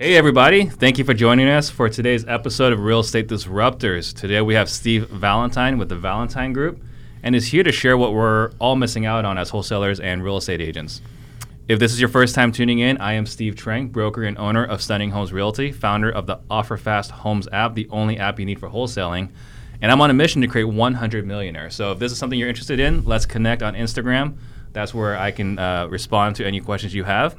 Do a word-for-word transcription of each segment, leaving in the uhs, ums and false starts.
Hey everybody, thank you for joining us for today's episode of Real Estate Disruptors. Today we have Steve Valentine with The Valentine Group and is here to share what we're all missing out on as wholesalers and real estate agents. If this is your first time tuning in, I am Steve Trank, broker and owner of Stunning Homes Realty, founder of the OfferFast Homes app, the only app you need for wholesaling, and I'm on a mission to create one hundred millionaires. So if this is something you're interested in, let's connect on Instagram. That's where I can uh, respond to any questions you have.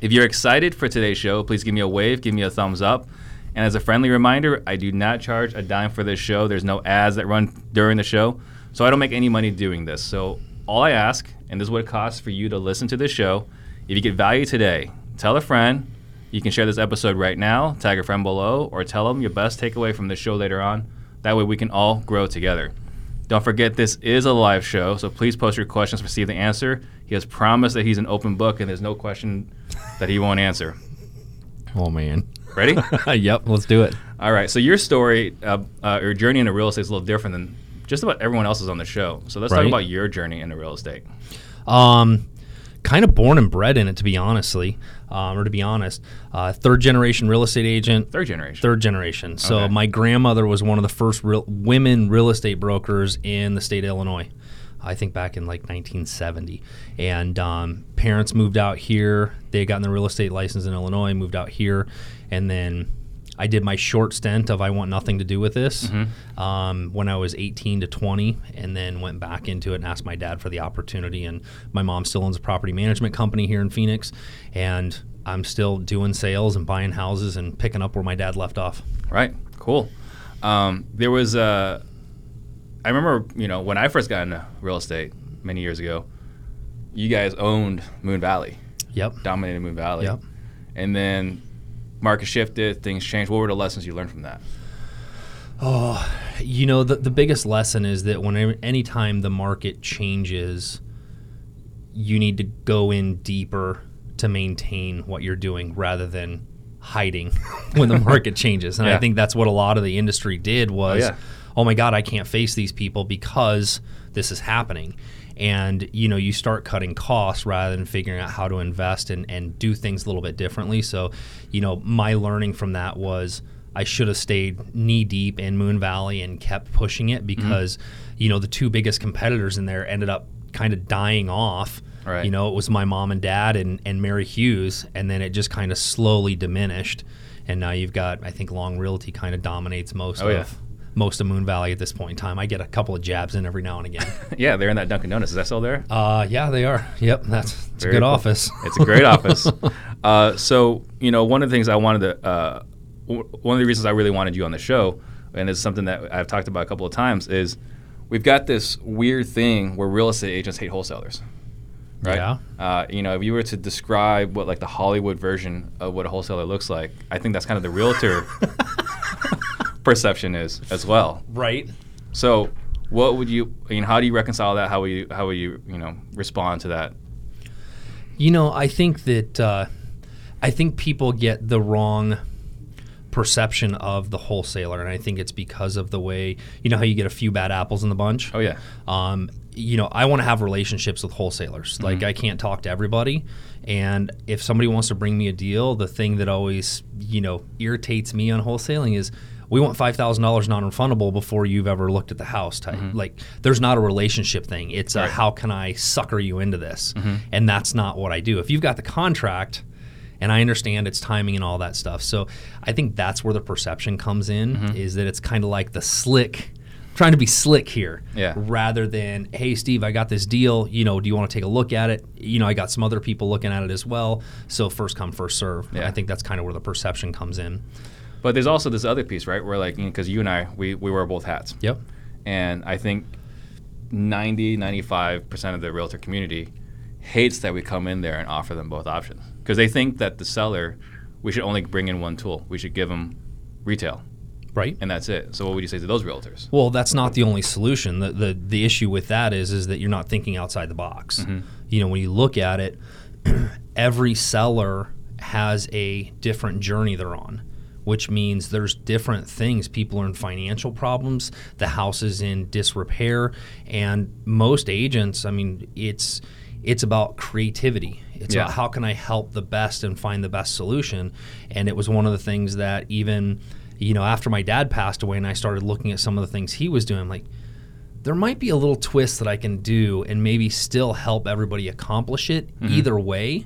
If you're excited for today's show, please give me a wave, give me a thumbs up. And as a friendly reminder, I do not charge a dime for this show. There's no ads that run during the show, so I don't make any money doing this. So all I ask, and this is what it costs for you to listen to this show, if you get value today, tell a friend. You can share this episode right now, tag a friend below, or tell them your best takeaway from the show later on. That way we can all grow together. Don't forget, this is a live show, so please post your questions for Steve to answer. He has promised that he's an open book, and there's no question that he won't answer. Oh, man. Ready? Yep, let's do it. All right, so your story, uh, uh, your journey into real estate is a little different than just about everyone else's on the show. So let's right? talk about your journey into real estate. Um, kind of born and bred in it, to be honestly, um, or to be honest. Uh, third-generation real estate agent. Third generation. Third generation. So okay. My grandmother was one of the first real, women real estate brokers in the state of Illinois. I think back in like nineteen seventy. And um, parents moved out here. They had gotten their real estate license in Illinois, moved out here. And then I did my short stint of I want nothing to do with this mm-hmm. um, when I was eighteen to twenty, and then went back into it and asked my dad for the opportunity. And my mom still owns a property management company here in Phoenix. And I'm still doing sales and buying houses and picking up where my dad left off. Right. Cool. Um, there was a... Uh I remember, you know, when I first got into real estate many years ago, you guys owned Moon Valley. Yep. Dominated Moon Valley. Yep. And then market shifted, things changed. What were the lessons you learned from that? Oh, you know, the, the biggest lesson is that whenever, anytime the market changes, you need to go in deeper to maintain what you're doing rather than hiding when the market changes. And yeah. I think that's what a lot of the industry did was... Oh, yeah. Oh my God, I can't face these people because this is happening. And, you know, you start cutting costs rather than figuring out how to invest and, and do things a little bit differently. So, you know, my learning from that was I should have stayed knee deep in Moon Valley and kept pushing it because, mm-hmm. you know, the two biggest competitors in there ended up kind of dying off. Right. You know, it was my mom and dad and, and Mary Hughes. And then it just kind of slowly diminished. And now you've got, I think, Long Realty kind of dominates most oh, of yeah. most of Moon Valley at this point in time. I get a couple of jabs in every now and again. Yeah, they're in that Dunkin' Donuts. Is that still there? Uh, yeah, they are. Yep, that's it's Very a good cool. office. It's a great office. Uh, so, you know, one of the things I wanted to, uh, w- one of the reasons I really wanted you on the show, and it's something that I've talked about a couple of times, is we've got this weird thing where real estate agents hate wholesalers, right? Yeah. Uh, you know, if you were to describe what like the Hollywood version of what a wholesaler looks like, I think that's kind of the realtor perception is as well, right? So, what would you? I mean, how do you reconcile that? How would you? How would you? You know, respond to that? You know, I think that uh, I think people get the wrong perception of the wholesaler, and I think it's because of the way you know how you get a few bad apples in the bunch. Oh yeah. Um, you know, I want to have relationships with wholesalers. Mm-hmm. Like, I can't talk to everybody. And if somebody wants to bring me a deal, the thing that always you know irritates me on wholesaling is, we want five thousand dollars non-refundable before you've ever looked at the house type. Mm-hmm. Like, there's not a relationship thing. It's right. a how can I sucker you into this? Mm-hmm. And that's not what I do. If you've got the contract, and I understand it's timing and all that stuff. So I think that's where the perception comes in, mm-hmm. is that it's kind of like the slick, trying to be slick here, yeah. rather than, hey, Steve, I got this deal. You know, do you want to take a look at it? You know, I got some other people looking at it as well. So first come, first serve. Yeah. I think that's kind of where the perception comes in. But there's also this other piece, right? Where like, because you, know, you and I, we, we wear both hats. Yep. And I think ninety, ninety-five percent of the realtor community hates that we come in there and offer them both options. Because they think that the seller, we should only bring in one tool. We should give them retail. Right. And that's it. So what would you say to those realtors? Well, that's not the only solution. The the, the issue with that is, is that you're not thinking outside the box. Mm-hmm. You know, when you look at it, every seller has a different journey they're on, which means there's different things. People are in financial problems. The house is in disrepair. And most agents, I mean, it's it's about creativity. It's yeah. about how can I help the best and find the best solution. And it was one of the things that even, you know, after my dad passed away and I started looking at some of the things he was doing, I'm like, there might be a little twist that I can do and maybe still help everybody accomplish it mm-hmm. either way.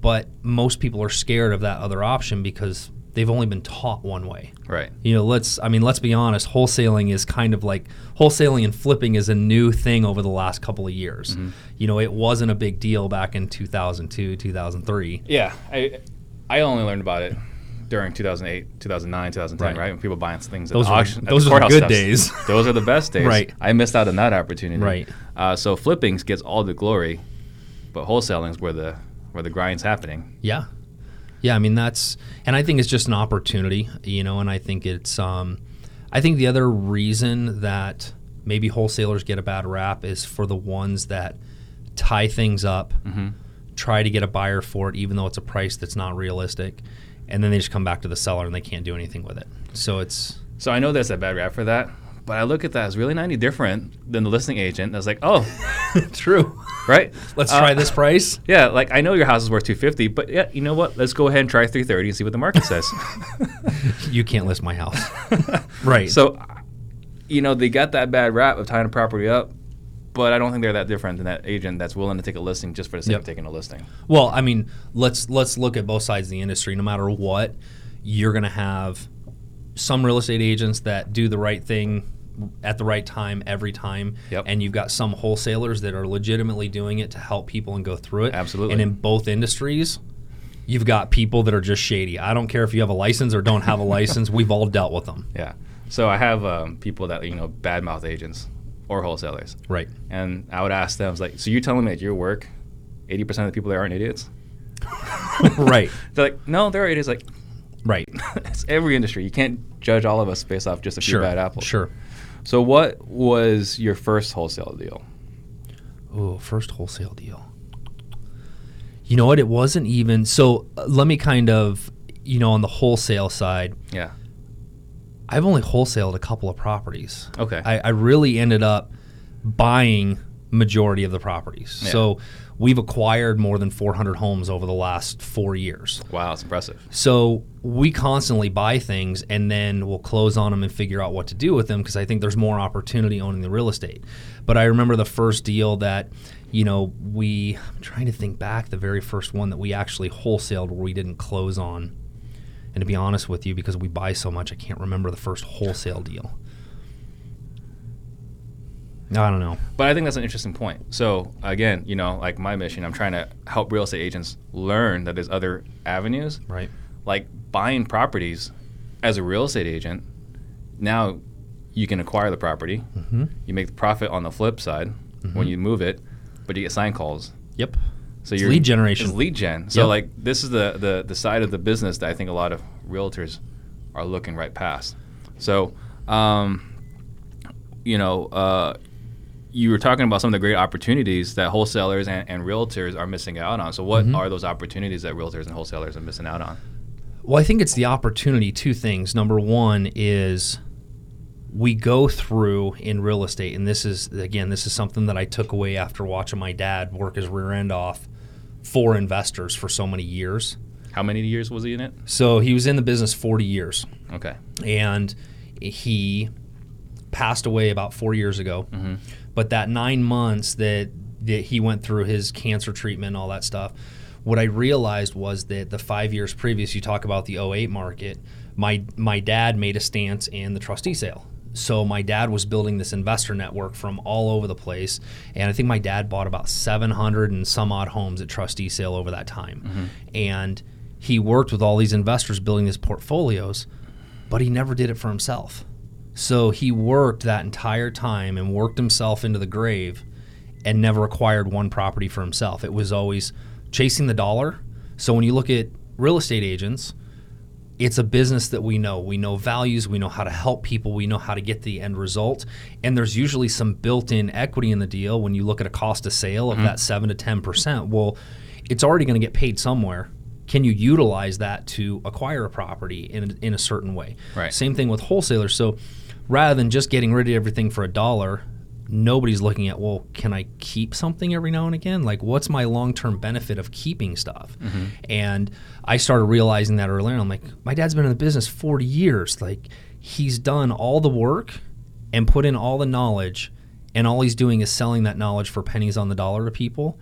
But most people are scared of that other option because they've only been taught one way. Right. You know, let's, I mean, let's be honest, wholesaling is kind of like, wholesaling and flipping is a new thing over the last couple of years. Mm-hmm. You know, it wasn't a big deal back in two thousand two, two thousand three. Yeah. I I only learned about it during two thousand eight, two thousand nine, two thousand ten, right? right? When people buying things at those auction. Are, at those the are the good steps. Days. Those are the best days. Right. I missed out on that opportunity. Right. Uh, so flipping gets all the glory, but wholesaling is where the, where the grind's happening. Yeah. Yeah, I mean, that's, and I think it's just an opportunity, you know, and I think it's, um, I think the other reason that maybe wholesalers get a bad rap is for the ones that tie things up, mm-hmm. try to get a buyer for it, even though it's a price that's not realistic, and then they just come back to the seller and they can't do anything with it. So it's. So I know that's a bad rap for that, but I look at that as really not any different than the listing agent that's like, oh, true. Right? Let's uh, try this price. Yeah, like I know your house is worth two fifty, but yeah, you know what? Let's go ahead and try three thirty and see what the market says. You can't list my house. Right. So, you know, they got that bad rap of tying a property up, but I don't think they're that different than that agent that's willing to take a listing just for the sake yep. of taking a listing. Well, I mean, let's let's look at both sides of the industry. No matter what, you're going to have some real estate agents that do the right thing at the right time every time yep. and you've got some wholesalers that are legitimately doing it to help people and go through it. Absolutely. And in both industries you've got people that are just shady. I don't care if you have a license or don't have a license, we've all dealt with them. Yeah. So I have um, people that, you know, badmouth agents or wholesalers. Right. And I would ask them, I was like, so you're telling me at your work eighty percent of the people there aren't idiots? Right. They're like, no, they're idiots. Like, right. It's every industry. You can't judge all of us based off just a few sure. bad apples. Sure. So what was your first wholesale deal? Oh, first wholesale deal. You know what? It wasn't even – so let me kind of, you know, on the wholesale side. Yeah. I've only wholesaled a couple of properties. Okay. I, I really ended up buying majority of the properties. Yeah. So we've acquired more than four hundred homes over the last four years. Wow, that's impressive. So we constantly buy things and then we'll close on them and figure out what to do with them because I think there's more opportunity owning the real estate. But I remember the first deal that, you know, we, I'm trying to think back, the very first one that we actually wholesaled where we didn't close on. And to be honest with you, because we buy so much, I can't remember the first wholesale deal. I don't know. But I think that's an interesting point. So, again, you know, like my mission, I'm trying to help real estate agents learn that there's other avenues. Right. Like buying properties as a real estate agent, now you can acquire the property. Mm-hmm. You make the profit on the flip side mm-hmm. when you move it, but you get sign calls. Yep. So you're, it's lead generation. It's lead gen. So, yep. like, this is the, the, the side of the business that I think a lot of realtors are looking right past. So, um, you know, uh, you were talking about some of the great opportunities that wholesalers and, and realtors are missing out on. So what mm-hmm. are those opportunities that realtors and wholesalers are missing out on? Well, I think it's the opportunity, two things. Number one is we go through in real estate, and this is, again, this is something that I took away after watching my dad work his rear end off for investors for so many years. How many years was he in it? So he was in the business forty years. Okay. And he passed away about four years ago. Mm-hmm. But that nine months that, that he went through his cancer treatment and all that stuff, what I realized was that the five years previous, you talk about the oh eight market, my my dad made a stance in the trustee sale. So my dad was building this investor network from all over the place. And I think my dad bought about seven hundred and some odd homes at trustee sale over that time. Mm-hmm. And he worked with all these investors building these portfolios, but he never did it for himself. So he worked that entire time and worked himself into the grave and never acquired one property for himself. It was always chasing the dollar. So when you look at real estate agents, it's a business that we know. We know values. We know how to help people. We know how to get the end result. And there's usually some built-in equity in the deal when you look at a cost of sale of mm-hmm. that seven to ten percent. Well, it's already going to get paid somewhere. Can you utilize that to acquire a property in in a certain way? Right. Same thing with wholesalers. So rather than just getting rid of everything for a dollar, nobody's looking at, well, can I keep something every now and again? Like, what's my long-term benefit of keeping stuff? Mm-hmm. And I started realizing that earlier. I'm like, my dad's been in the business forty years. Like, he's done all the work and put in all the knowledge, and all he's doing is selling that knowledge for pennies on the dollar to people,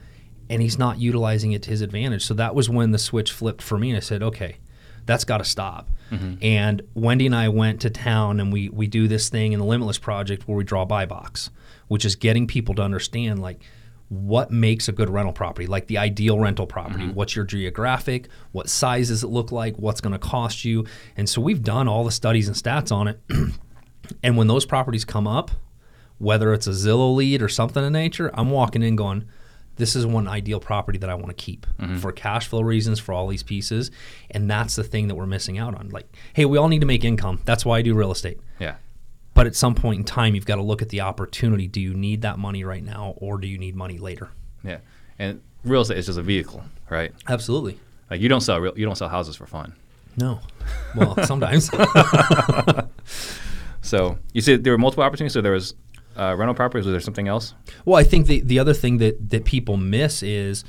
and he's not utilizing it to his advantage. So that was when the switch flipped for me, and I said, okay, that's got to stop. Mm-hmm. And Wendy and I went to town, and we we do this thing in the Limitless Project where we draw a buy box, which is getting people to understand, like, what makes a good rental property, like the ideal rental property. Mm-hmm. What's your geographic? What size does it look like? What's going to cost you? And so we've done all the studies and stats on it. And when those properties come up, whether it's a Zillow lead or something of nature, I'm walking in going, this is one ideal property that I want to keep mm-hmm. for cash flow reasons, for all these pieces. And that's the thing that we're missing out on. Like, hey, we all need to make income. That's why I do real estate. Yeah. But at some point in time, you've got to look at the opportunity. Do you need that money right now, or do you need money later? Yeah. And real estate is just a vehicle, right? Absolutely. Like, you don't sell real, you don't sell houses for fun. No. Well, sometimes. So you said there were multiple opportunities. So there was Uh, rental properties, was there something else? Well, I think the, the other thing that, that people miss is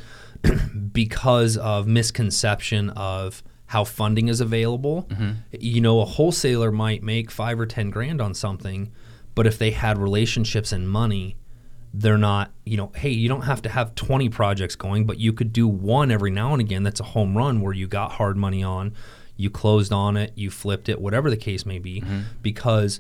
because of misconception of how funding is available. Mm-hmm. You know, a wholesaler might make five or ten grand on something, but if they had relationships and money, they're not, you know, hey, you don't have to have twenty projects going, but you could do one every now and again that's a home run where you got hard money on, you closed on it, you flipped it, whatever the case may be, mm-hmm. because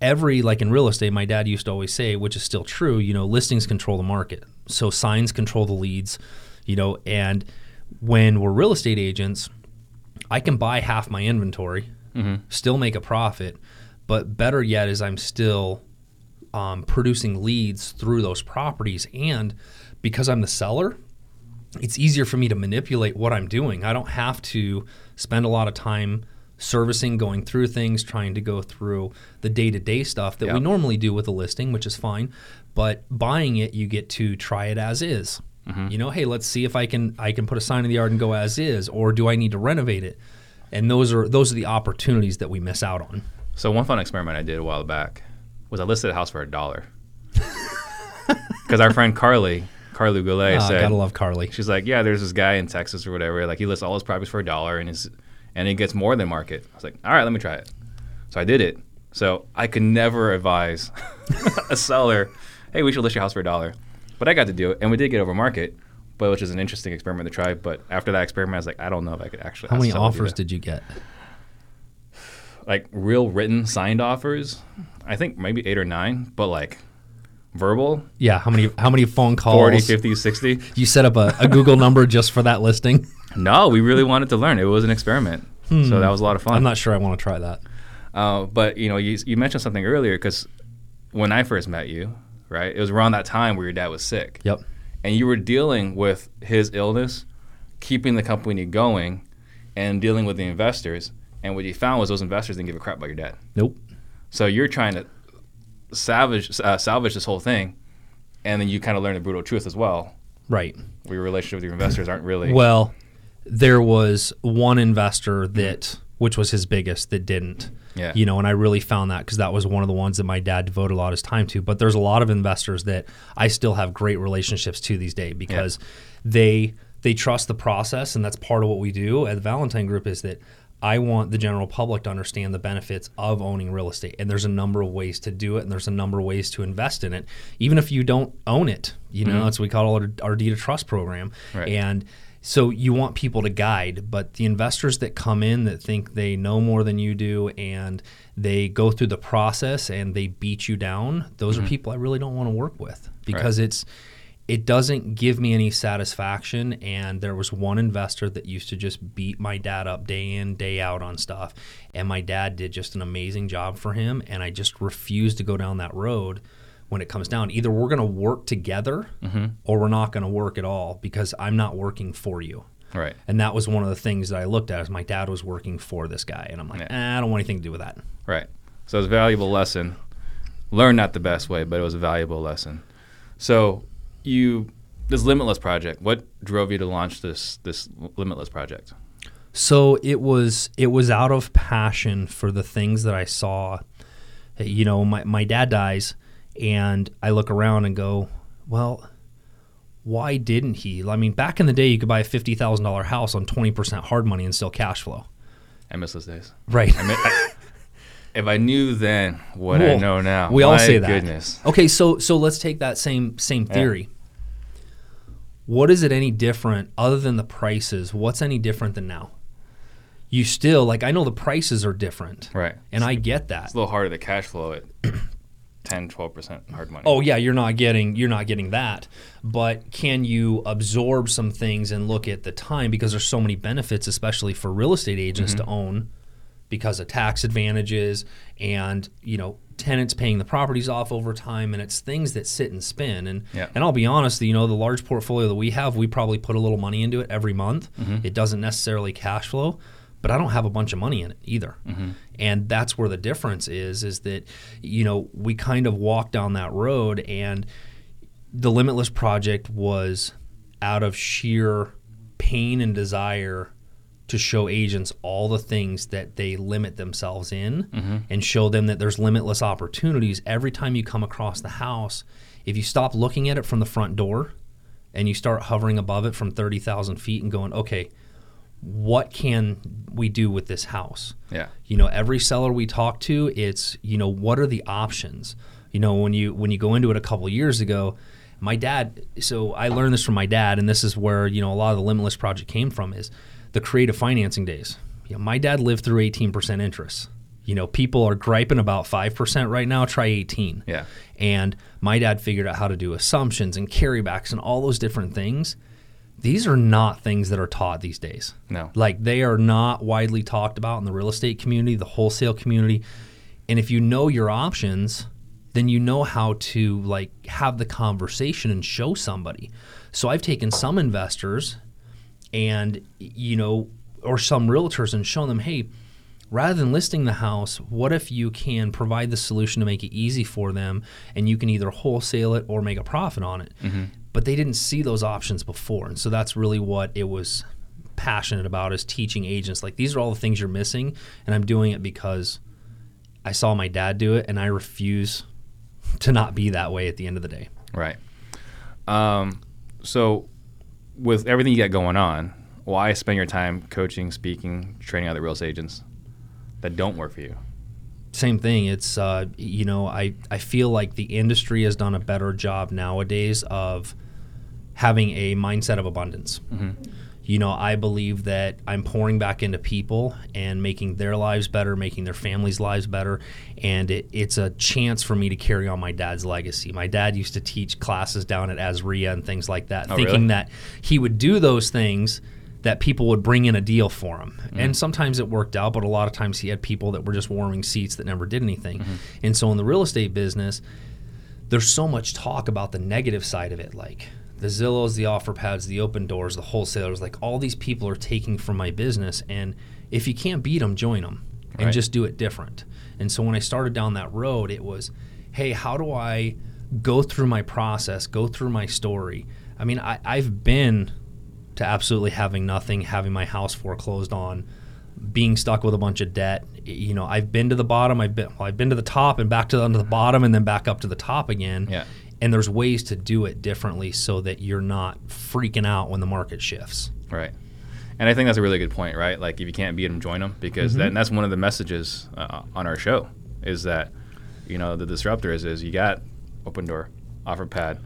every, like in real estate, my dad used to always say, which is still true, you know, listings control the market. So signs control the leads, you know, and when we're real estate agents, I can buy half my inventory, mm-hmm. still make a profit, but better yet is I'm still um, producing leads through those properties. And because I'm the seller, it's easier for me to manipulate what I'm doing. I don't have to spend a lot of time servicing, going through things, trying to go through the day-to-day stuff that yep. we normally do with a listing, which is fine. But buying it, you get to try it as is. Mm-hmm. You know, hey, let's see if I can I can put a sign in the yard and go as is, or do I need to renovate it? And those are those are the opportunities that we miss out on. So one fun experiment I did a while back was I listed a house for a dollar because our friend Carly. Carly Goulet uh, said, gotta love Carly. She's like, yeah, there's this guy in Texas or whatever, like he lists all his properties for a dollar, and his and it gets more than market. I was like, all right, let me try it. So I did it. So I could never advise a seller, hey, we should list your house for a dollar. But I got to do it, and we did get over market, but which is an interesting experiment to try. But after that experiment, I was like, I don't know if I could actually. How many offers did you get? Like real written signed offers, I think maybe eight or nine, but like verbal. Yeah, how many How many phone calls? forty, fifty, sixty. You set up a, a Google number just for that listing? No, we really wanted to learn. It was an experiment. Hmm. So that was a lot of fun. I'm not sure I want to try that. Uh, but, you know, you, you mentioned something earlier because when I first met you, right, it was around that time where your dad was sick. Yep. And you were dealing with his illness, keeping the company going, and dealing with the investors. And what you found was those investors didn't give a crap about your dad. Nope. So you're trying to salvage uh, salvage this whole thing, and then you kind of learn the brutal truth as well. Right. Where your relationship with your investors aren't really... Well... There was one investor that, which was his biggest, that didn't. Yeah. You know, and I really found that because that was one of the ones that my dad devoted a lot of his time to. But there's a lot of investors that I still have great relationships to these days because yeah. they they trust the process, and that's part of what we do at the Valentine Group is that I want the general public to understand the benefits of owning real estate. And there's a number of ways to do it, and there's a number of ways to invest in it, even if you don't own it. You know, mm-hmm. that's what we call our, our Deed of Trust program. Right. And so you want people to guide, but the investors that come in that think they know more than you do and they go through the process and they beat you down, those mm-hmm. are people I really don't want to work with because right. it's it doesn't give me any satisfaction. And there was one investor that used to just beat my dad up day in, day out on stuff. And my dad did just an amazing job for him, and I just refused to go down that road. When it comes down, either we're going to work together mm-hmm. or we're not going to work at all because I'm not working for you. Right. And that was one of the things that I looked at is my dad was working for this guy. And I'm like, yeah. eh, I don't want anything to do with that. Right. So it was a valuable lesson. Learned not the best way, but it was a valuable lesson. So you, this Limitless Project, what drove you to launch this this Limitless Project? So it was it was out of passion for the things that I saw. You know, my, my dad dies. And I look around and go, well, why didn't he? I mean, back in the day, you could buy a fifty thousand dollars house on twenty percent hard money and still cash flow. I miss those days. Right. I mean, I, if I knew then what well, I know now, we all say that. Goodness. Okay, so so let's take that same same theory. Yeah. What is it any different other than the prices? What's any different than now? You still, like, I know the prices are different. Right. And it's, I get that. It's a little harder to cash flow it. ten, twelve percent hard money. Oh yeah, you're not getting you're not getting that. But can you absorb some things and look at the time, because there's so many benefits, especially for real estate agents mm-hmm. to own, because of tax advantages and, you know, tenants paying the properties off over time, and it's things that sit and spin. And yeah. and I'll be honest, you know, the large portfolio that we have, we probably put a little money into it every month. Mm-hmm. It doesn't necessarily cash flow, but I don't have a bunch of money in it either. Mm-hmm. And that's where the difference is, is that, you know, we kind of walk down that road, and the Limitless Project was out of sheer pain and desire to show agents all the things that they limit themselves in mm-hmm. and show them that there's limitless opportunities. Every time you come across the house, if you stop looking at it from the front door and you start hovering above it from thirty thousand feet and going, okay, what can we do with this house? Yeah. You know, every seller we talk to, it's, you know, what are the options? You know, when you when you go into it a couple of years ago, my dad, so I learned this from my dad, and this is where, you know, a lot of the Limitless Project came from, is the creative financing days. You know, my dad lived through eighteen percent interest. You know, people are griping about five percent right now, try eighteen. Yeah. And my dad figured out how to do assumptions and carrybacks and all those different things. These are not things that are taught these days. No. Like, they are not widely talked about in the real estate community, the wholesale community. And if you know your options, then you know how to, like, have the conversation and show somebody. So I've taken some investors and, you know, or some realtors and shown them, hey, rather than listing the house, what if you can provide the solution to make it easy for them, and you can either wholesale it or make a profit on it? Mm-hmm. But they didn't see those options before. And so that's really what it was passionate about, is teaching agents, like, these are all the things you're missing, and I'm doing it because I saw my dad do it, and I refuse to not be that way at the end of the day. Right. Um, so with everything you got going on, why spend your time coaching, speaking, training other real estate agents that don't work for you? Same thing. It's, uh, you know, I, I feel like the industry has done a better job nowadays of having a mindset of abundance. Mm-hmm. You know, I believe that I'm pouring back into people and making their lives better, making their families' lives better. And it, it's a chance for me to carry on my dad's legacy. My dad used to teach classes down at Azria and things like that, oh, thinking really? That he would do those things that people would bring in a deal for him. Mm-hmm. And sometimes it worked out, but a lot of times he had people that were just warming seats that never did anything. Mm-hmm. And so in the real estate business, there's so much talk about the negative side of it, like the Zillows, the OfferPads, the Open Doors, the wholesalers, like, all these people are taking from my business. And if you can't beat them, join them and right. just do it different. And so when I started down that road, it was, hey, how do I go through my process, go through my story? I mean, I, I've been... to absolutely having nothing, having my house foreclosed on, being stuck with a bunch of debt. You know, I've been to the bottom, I've been well, I've been to the top and back to the, under the bottom and then back up to the top again. Yeah. And there's ways to do it differently so that you're not freaking out when the market shifts. Right. And I think that's a really good point, right? Like, if you can't beat them, join them, because mm-hmm. that, and that's one of the messages uh, on our show, is that, you know, the disruptors is you got Open Door, OfferPad,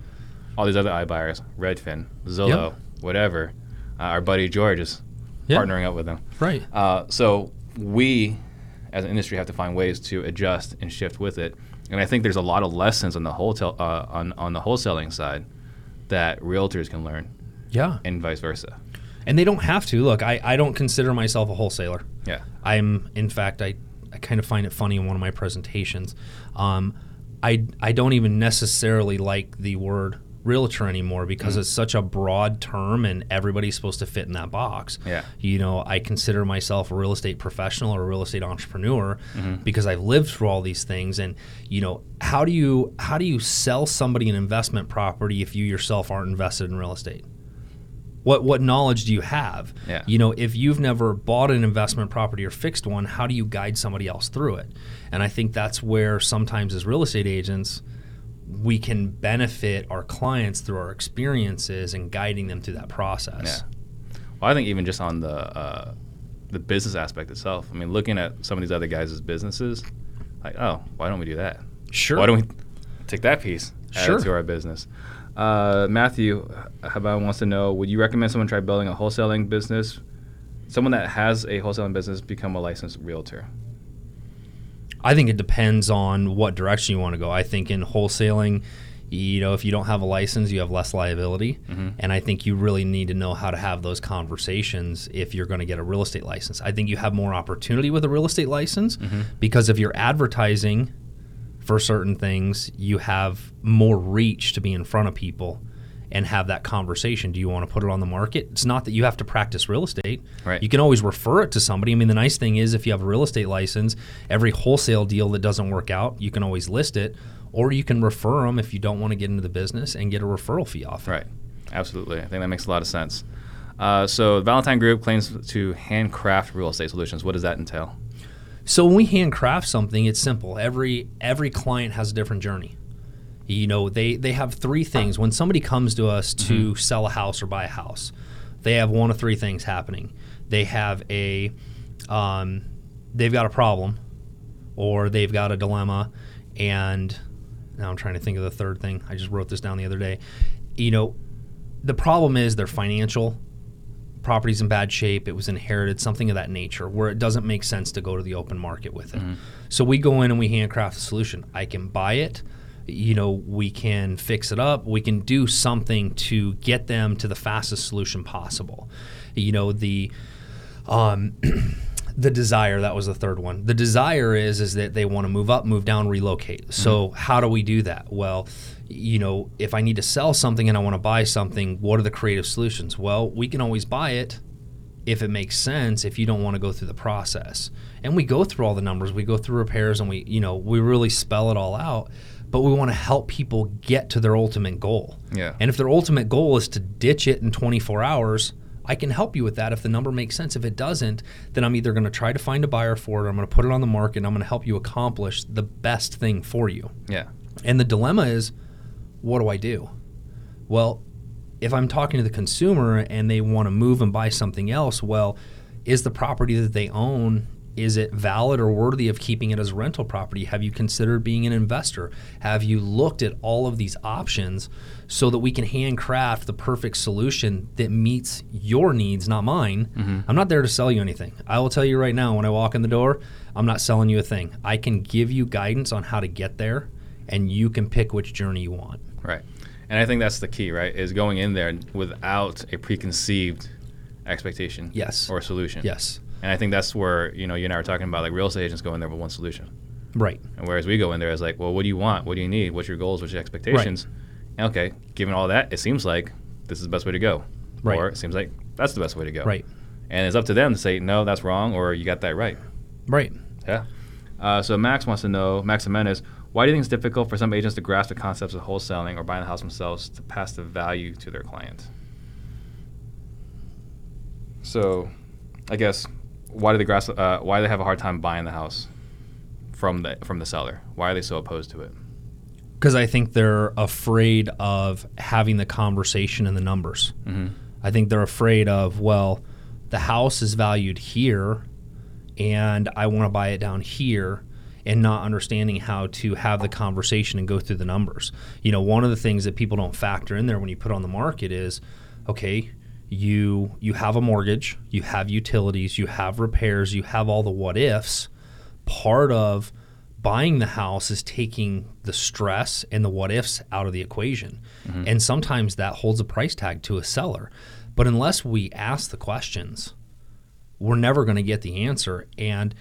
all these other iBuyers, Redfin, Zillow, yep. whatever. Uh, our buddy George is yeah. partnering up with them. Right. Uh, so we, as an industry, have to find ways to adjust and shift with it. And I think there's a lot of lessons on the wholesale uh, on on the wholesaling side that realtors can learn. Yeah. And vice versa. And they don't have to. Look, I, I don't consider myself a wholesaler. Yeah. I'm in fact I, I kind of find it funny in one of my presentations. Um, I I don't even necessarily like the word realtor anymore, because mm. it's such a broad term and everybody's supposed to fit in that box. Yeah. You know, I consider myself a real estate professional or a real estate entrepreneur mm-hmm. because I've lived through all these things. And, you know, how do you how do you sell somebody an investment property if you yourself aren't invested in real estate? What what knowledge do you have? Yeah. You know, if you've never bought an investment property or fixed one, how do you guide somebody else through it? And I think that's where sometimes as real estate agents we can benefit our clients through our experiences and guiding them through that process. Yeah. Well, I think even just on the uh, the business aspect itself, I mean, looking at some of these other guys' businesses, like, oh, why don't we do that? Sure. Why don't we take that piece, add sure. it to our business? Uh, Matthew Haban wants to know, would you recommend someone try building a wholesaling business, someone that has a wholesaling business become a licensed realtor? I think it depends on what direction you want to go. I think in wholesaling, you know, if you don't have a license, you have less liability. Mm-hmm. And I think you really need to know how to have those conversations if you're going to get a real estate license. I think you have more opportunity with a real estate license mm-hmm. because if you're advertising for certain things, you have more reach to be in front of people and have that conversation. Do you want to put it on the market? It's not that you have to practice real estate. Right. You can always refer it to somebody. I mean, the nice thing is if you have a real estate license, every wholesale deal that doesn't work out, you can always list it, or you can refer them if you don't want to get into the business and get a referral fee off it. Right. Absolutely. I think that makes a lot of sense. Uh, so the Valentine Group claims to handcraft real estate solutions. What does that entail? So when we handcraft something, it's simple. Every every client has a different journey. You know, they, they have three things. When somebody comes to us to mm-hmm. sell a house or buy a house, they have one of three things happening. They have a, um, they've got a problem, or they've got a dilemma, and now I'm trying to think of the third thing. I just wrote this down the other day. You know, the problem is their financial property's in bad shape, it was inherited, something of that nature, where it doesn't make sense to go to the open market with it. Mm-hmm. So we go in and we handcraft the solution. I can buy it. You know, we can fix it up. We can do something to get them to the fastest solution possible. You know, the um, the desire, that was the third one. The desire is is that they want to move up, move down, relocate. So mm-hmm. how do we do that? Well, you know, if I need to sell something and I want to buy something, what are the creative solutions? Well, we can always buy it if it makes sense, if you don't want to go through the process. And we go through all the numbers. We go through repairs and we, you know, we really spell it all out. But we want to help people get to their ultimate goal. Yeah. And if their ultimate goal is to ditch it in twenty-four hours, I can help you with that if the number makes sense. If it doesn't, then I'm either going to try to find a buyer for it, or I'm going to put it on the market, and I'm going to help you accomplish the best thing for you. Yeah. And the dilemma is, what do I do? Well, if I'm talking to the consumer and they want to move and buy something else, well, is the property that they own, is it valid or worthy of keeping it as rental property? Have you considered being an investor? Have you looked at all of these options so that we can handcraft the perfect solution that meets your needs, not mine? Mm-hmm. I'm not there to sell you anything. I will tell you right now, when I walk in the door, I'm not selling you a thing. I can give you guidance on how to get there, and you can pick which journey you want. Right. And I think that's the key, right, is going in there without a preconceived expectation. Yes. Or solution. Yes. And I think that's where, you know, you and I were talking about, like, real estate agents go in there with one solution. Right. And whereas we go in there as like, well, what do you want? What do you need? What's your goals? What's your expectations? Right. Okay, given all that, it seems like this is the best way to go. Right. Or it seems like that's the best way to go. Right. And it's up to them to say, no, that's wrong, or you got that right. Right. Yeah. Uh, so Max wants to know, Max Jimenez, why do you think it's difficult for some agents to grasp the concepts of wholesaling or buying the house themselves to pass the value to their client? So I guess... Why do they grasp, uh, why do they have a hard time buying the house from the from the seller? Why are they so opposed to it? Because I think they're afraid of having the conversation and the numbers. Mm-hmm. I think they're afraid of, well, the house is valued here, and I want to buy it down here, and not understanding how to have the conversation and go through the numbers. You know, one of the things that people don't factor in there when you put on the market is, okay, You you have a mortgage, you have utilities, you have repairs, you have all the what ifs. Part of buying the house is taking the stress and the what ifs out of the equation. Mm-hmm. And sometimes that holds a price tag to a seller. But unless we ask the questions, we're never going to get the answer. And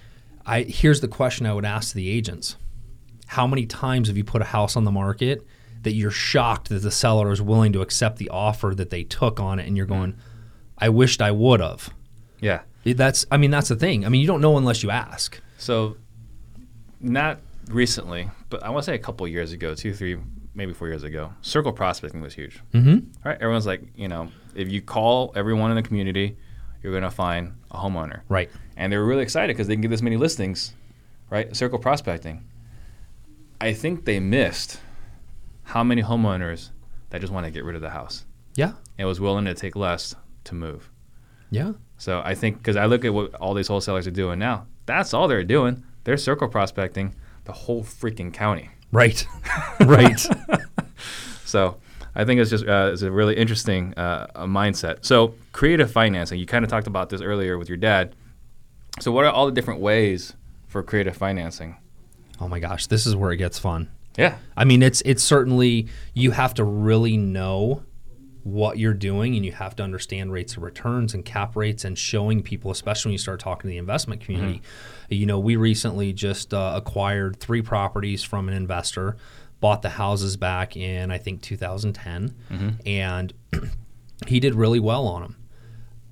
I here's the question I would ask the agents. How many times have you put a house on the market that you're shocked that the seller is willing to accept the offer that they took on it, and you're going, I wished I would have. Yeah. That's, I mean, that's the thing. I mean, you don't know unless you ask. So not recently, but I want to say a couple of years ago, two, three, maybe four years ago, circle prospecting was huge. Mm-hmm. All right. Everyone's like, you know, if you call everyone in the community, you're going to find a homeowner. Right. And they were really excited because they can get this many listings, right? Circle prospecting. I think they missed how many homeowners that just want to get rid of the house? Yeah. And was willing to take less to move. Yeah. So I think, because I look at what all these wholesalers are doing now, that's all they're doing. They're circle prospecting the whole freaking county. Right. Right. So I think it's just uh, it's a really interesting uh, mindset. So creative financing, you kind of talked about this earlier with your dad. So what are all the different ways for creative financing? Oh my gosh, this is where it gets fun. Yeah. I mean, it's it's certainly, you have to really know what you're doing, and you have to understand rates of returns and cap rates, and showing people, especially when you start talking to the investment community. Mm-hmm. You know, we recently just uh, acquired three properties from an investor, bought the houses back in, I think, two thousand ten, mm-hmm. and he did really well on them.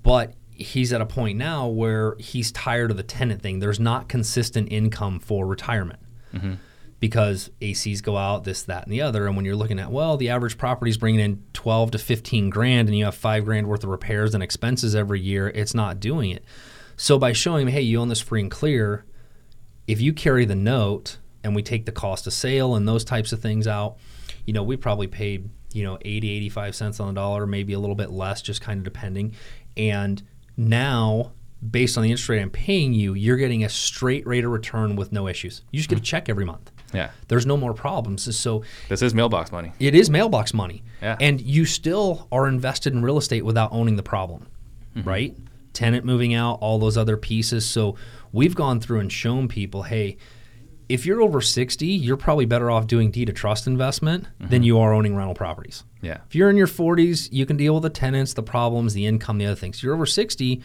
But he's at a point now where he's tired of the tenant thing. There's not consistent income for retirement. Mm-hmm. Because A Cs go out, this, that, and the other. And when you're looking at, well, the average property is bringing in twelve to fifteen grand, and you have five grand worth of repairs and expenses every year, it's not doing it. So by showing them, hey, you own this free and clear, if you carry the note and we take the cost of sale and those types of things out, you know, we probably paid, you know, eighty, eighty-five cents on the dollar, maybe a little bit less, just kind of depending. And now, based on the interest rate I'm paying you, you're getting a straight rate of return with no issues. You just get a check every month. Yeah. There's no more problems. So this is mailbox money. It is mailbox money. Yeah. And you still are invested in real estate without owning the problem, mm-hmm. right? Tenant moving out, all those other pieces. So we've gone through and shown people, hey, if you're over sixty, you're probably better off doing deed of trust investment mm-hmm. than you are owning rental properties. Yeah. If you're in your forties, you can deal with the tenants, the problems, the income, the other things. If you're over sixty,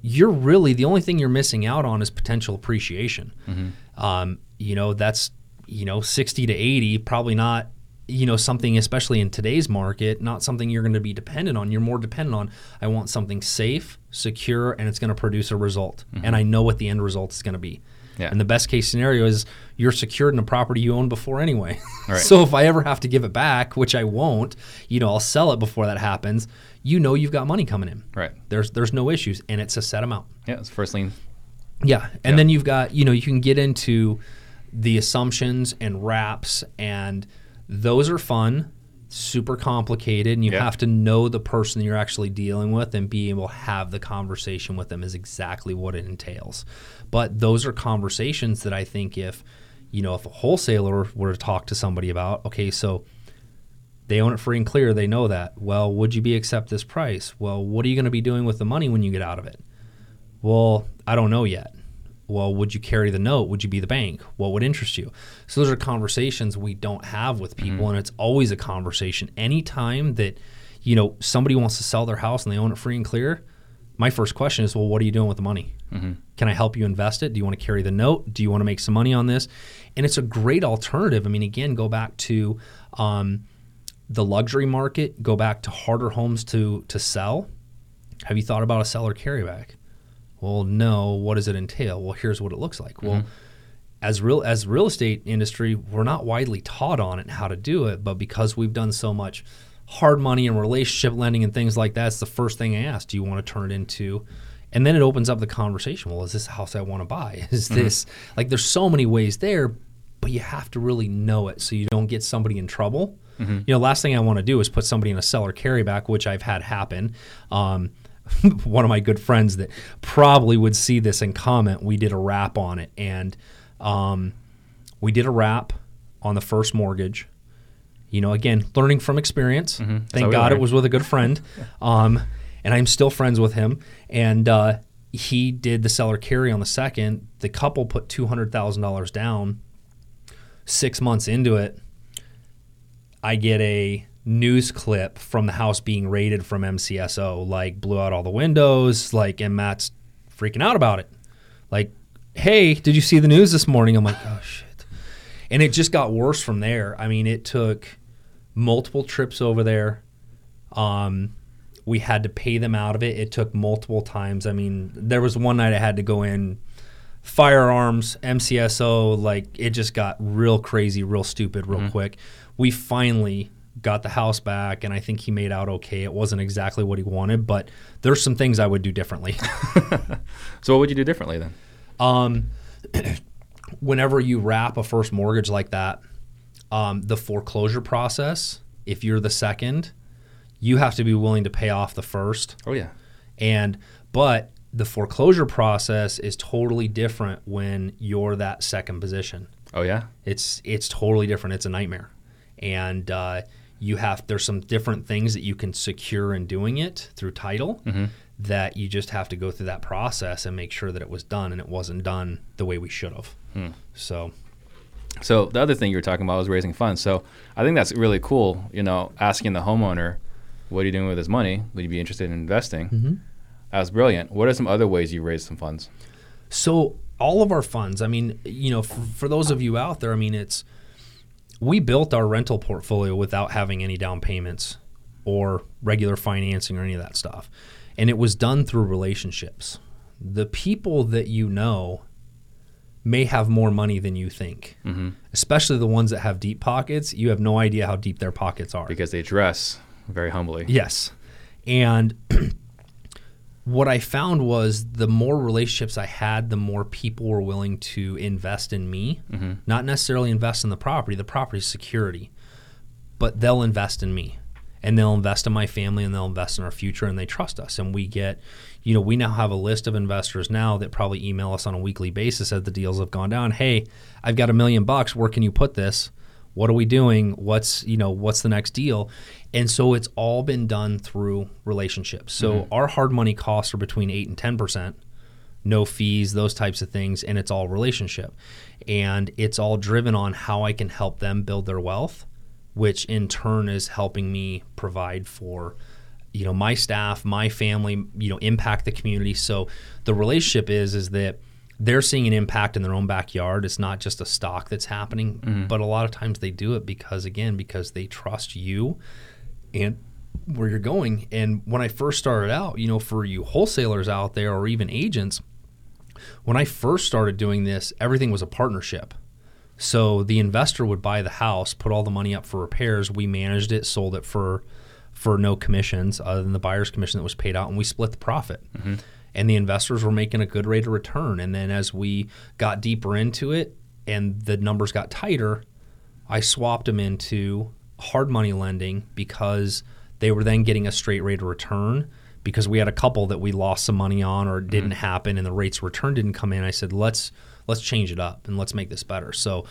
you're really, the only thing you're missing out on is potential appreciation. Mm-hmm. Um, you know, that's, you know, sixty to eighty, probably not, you know, something, especially in today's market, not something you're going to be dependent on. You're more dependent on, I want something safe, secure, and it's going to produce a result. Mm-hmm. And I know what the end result is going to be. Yeah. And the best case scenario is you're secured in a property you owned before anyway. Right. So if I ever have to give it back, which I won't, you know, I'll sell it before that happens. You know, you've got money coming in. Right. There's there's no issues, and it's a set amount. Yeah, it's first lien. Yeah, and yeah. then you've got, you know, you can get into the assumptions and wraps, and those are fun, super complicated, and you yeah. have to know the person you're actually dealing with and be able to have the conversation with them is exactly what it entails. But those are conversations that I think if, you know, if a wholesaler were to talk to somebody about, okay, so they own it free and clear, they know that. Well, would you be accept this price? Well, what are you going to be doing with the money when you get out of it? Well, I don't know yet. Well, would you carry the note? Would you be the bank? What would interest you? So those are conversations we don't have with people, mm-hmm. and it's always a conversation. Anytime that, you know, somebody wants to sell their house and they own it free and clear, my first question is, well, what are you doing with the money? Mm-hmm. Can I help you invest it? Do you want to carry the note? Do you want to make some money on this? And it's a great alternative. I mean, again, go back to um, the luxury market, go back to harder homes to to sell. Have you thought about a seller carryback? Well, no, what does it entail? Well, here's what it looks like. Well, mm-hmm. as real as real estate industry, we're not widely taught on it how to do it, but because we've done so much hard money and relationship lending and things like that, it's the first thing I ask, do you want to turn it into? And then it opens up the conversation. Well, is this a house I want to buy? Is mm-hmm. this, like, there's so many ways there, but you have to really know it so you don't get somebody in trouble. Mm-hmm. You know, last thing I want to do is put somebody in a seller carryback, which I've had happen. Um, one of my good friends that probably would see this and comment, we did a wrap on it. And um, we did a wrap on the first mortgage. You know, again, learning from experience. Mm-hmm. Thank God it was with a good friend. Um, and I'm still friends with him. And uh, he did the seller carry on the second. The couple put two hundred thousand dollars down. Six months into it, I get a news clip from the house being raided from M C S O, like blew out all the windows, like, and Matt's freaking out about it. Like, hey, did you see the news this morning? I'm like, oh shit. And it just got worse from there. I mean, it took multiple trips over there. Um, we had to pay them out of it. It took multiple times. I mean, there was one night I had to go in, firearms, M C S O, like it just got real crazy, real stupid, real mm-hmm. quick. We finally got the house back, and I think he made out okay. It wasn't exactly what he wanted, but there's some things I would do differently. So what would you do differently then? Um, whenever you wrap a first mortgage like that, Um, the foreclosure process, if you're the second, you have to be willing to pay off the first. Oh, yeah. And but the foreclosure process is totally different when you're that second position. Oh, yeah. It's it's totally different. It's a nightmare. And uh, you have there's some different things that you can secure in doing it through title mm-hmm. that you just have to go through that process and make sure that it was done and it wasn't done the way we should have. Hmm. So so the other thing you were talking about was raising funds. So I think that's really cool, you know, asking the homeowner, what are you doing with his money? Would you be interested in investing? Mm-hmm. That was brilliant. What are some other ways you raise some funds? So all of our funds, I mean, you know, for, for those of you out there, I mean, it's, we built our rental portfolio without having any down payments or regular financing or any of that stuff. And it was done through relationships. The people that you know may have more money than you think, mm-hmm. especially the ones that have deep pockets. You have no idea how deep their pockets are. Because they dress very humbly. Yes. And what I found was the more relationships I had, the more people were willing to invest in me, mm-hmm. not necessarily invest in the property. The property is security, but they'll invest in me. And they'll invest in my family, and they'll invest in our future, and they trust us. And we get, you know, we now have a list of investors now that probably email us on a weekly basis as the deals have gone down. Hey, I've got a million bucks. Where can you put this? What are we doing? What's, you know, what's the next deal? And so it's all been done through relationships. So mm-hmm. our hard money costs are between eight and ten percent, no fees, those types of things. And it's all relationship, and it's all driven on how I can help them build their wealth, which in turn is helping me provide for, you know, my staff, my family, you know, impact the community. So the relationship is, is that they're seeing an impact in their own backyard. It's not just a stock that's happening, mm-hmm. but a lot of times they do it because, again, because they trust you and where you're going. And when I first started out, you know, for you wholesalers out there or even agents, when I first started doing this, everything was a partnership. So the investor would buy the house, put all the money up for repairs. We managed it, sold it for for no commissions other than the buyer's commission that was paid out, and we split the profit. Mm-hmm. And the investors were making a good rate of return. And then as we got deeper into it and the numbers got tighter, I swapped them into hard money lending because they were then getting a straight rate of return because we had a couple that we lost some money on or it didn't mm-hmm. happen and the rates of return didn't come in. I said, let's... Let's change it up and let's make this better. So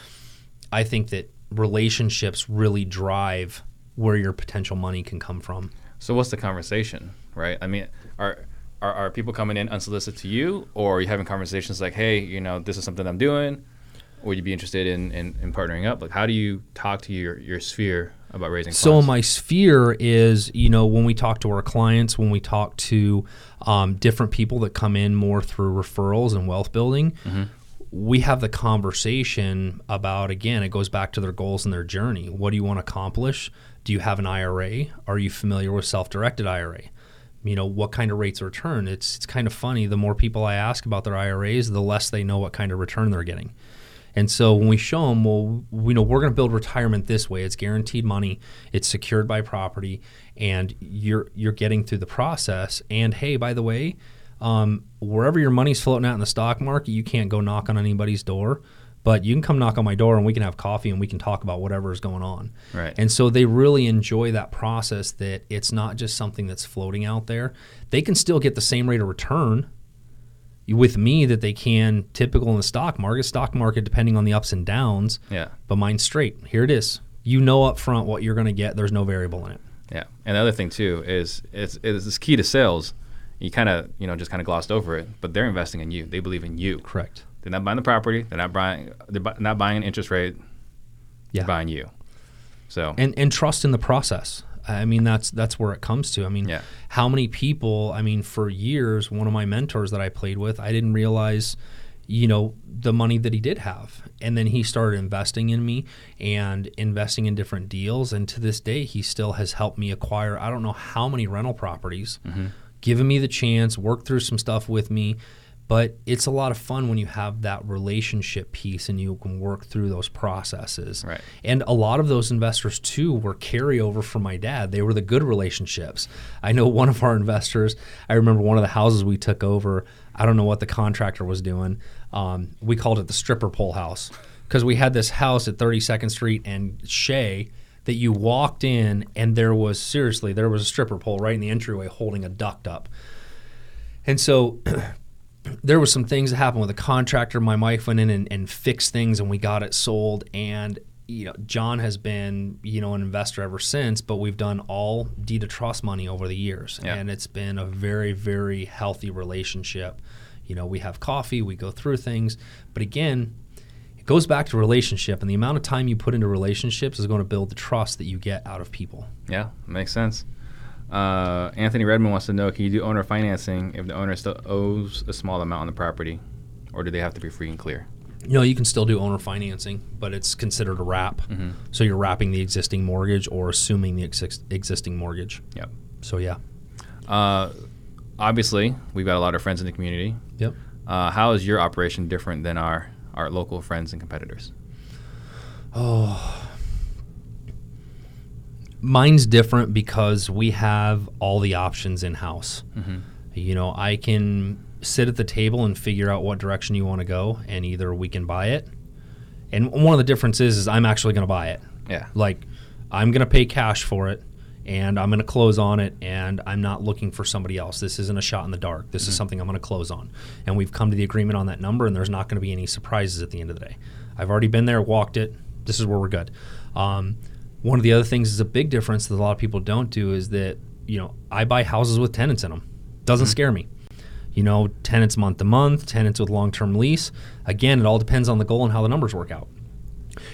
I think that relationships really drive where your potential money can come from. So what's the conversation, right? I mean, are are, are people coming in unsolicited to you, or are you having conversations like, hey, you know, this is something I'm doing. Would you be interested in, in, in partnering up? Like, how do you talk to your, your sphere about raising funds? So my sphere is, you know, when we talk to our clients, when we talk to um, different people that come in more through referrals and wealth building, mm-hmm. we have the conversation about, again, it goes back to their goals and their journey. What do you want to accomplish? Do you have an I R A? Are you familiar with self-directed I R A? You know, what kind of rates of return? It's it's kind of funny. The more people I ask about their I R As, the less they know what kind of return they're getting. And so when we show them, well, we know we're going to build retirement this way. It's guaranteed money. It's secured by property, and you're you're getting through the process. And hey, by the way, Um, wherever your money's floating out in the stock market, you can't go knock on anybody's door, but you can come knock on my door and we can have coffee and we can talk about whatever is going on. Right. And so they really enjoy that process, that it's not just something that's floating out there. They can still get the same rate of return with me that they can typical in the stock market, stock market, depending on the ups and downs. Yeah. But mine's straight. Here it is. You know up front what you're going to get. There's no variable in it. Yeah. And the other thing too is it's, it's key to sales. You kind of, you know, just kind of glossed over it, but they're investing in you. They believe in you. Correct. They're not buying the property. They're not buying. They're bu- not buying an interest rate. Yeah. They're buying you. So and and trust in the process. I mean, that's that's where it comes to. I mean, yeah. How many people? I mean, for years, one of my mentors that I played with, I didn't realize, you know, the money that he did have, and then he started investing in me and investing in different deals, and to this day, he still has helped me acquire. I don't know how many rental properties. Mm-hmm. Given me the chance, worked through some stuff with me. But it's a lot of fun when you have that relationship piece and you can work through those processes. Right. And a lot of those investors, too, were carryover from my dad. They were the good relationships. I know one of our investors, I remember one of the houses we took over, I don't know what the contractor was doing. Um, we called it the stripper pole house because we had this house at thirty-second Street and Shea that you walked in and there was, seriously, there was a stripper pole right in the entryway holding a duct up. And so there was some things that happened with the contractor. My wife went in and, and fixed things and we got it sold. And you know, John has been, you know, an investor ever since, but we've done all deed of trust money over the years. Yeah. And it's been a very, very healthy relationship. You know, we have coffee, we go through things, but again, it goes back to relationship, and the amount of time you put into relationships is going to build the trust that you get out of people. Yeah, makes sense. Uh, Anthony Redmond wants to know, can you do owner financing if the owner still owes a small amount on the property, or do they have to be free and clear? You know, you can still do owner financing, but it's considered a wrap. Mm-hmm. So you're wrapping the existing mortgage or assuming the ex- existing mortgage. Yep. So, yeah. Uh, obviously, we've got a lot of friends in the community. Yep. Uh, how is your operation different than our, our local friends and competitors? Oh, mine's different because we have all the options in-house. Mm-hmm. You know, I can sit at the table and figure out what direction you want to go, and either we can buy it. And one of the differences is, is I'm actually going to buy it. Yeah. Like, I'm going to pay cash for it, and I'm going to close on it, and I'm not looking for somebody else. This isn't a shot in the dark. This mm-hmm. is something I'm going to close on. And we've come to the agreement on that number, and there's not going to be any surprises at the end of the day. I've already been there, walked it. This is where we're good. Um, one of the other things is a big difference that a lot of people don't do is that, you know, I buy houses with tenants in them. Doesn't mm-hmm. scare me. You know, tenants month to month, tenants with long-term lease. Again, it all depends on the goal and how the numbers work out.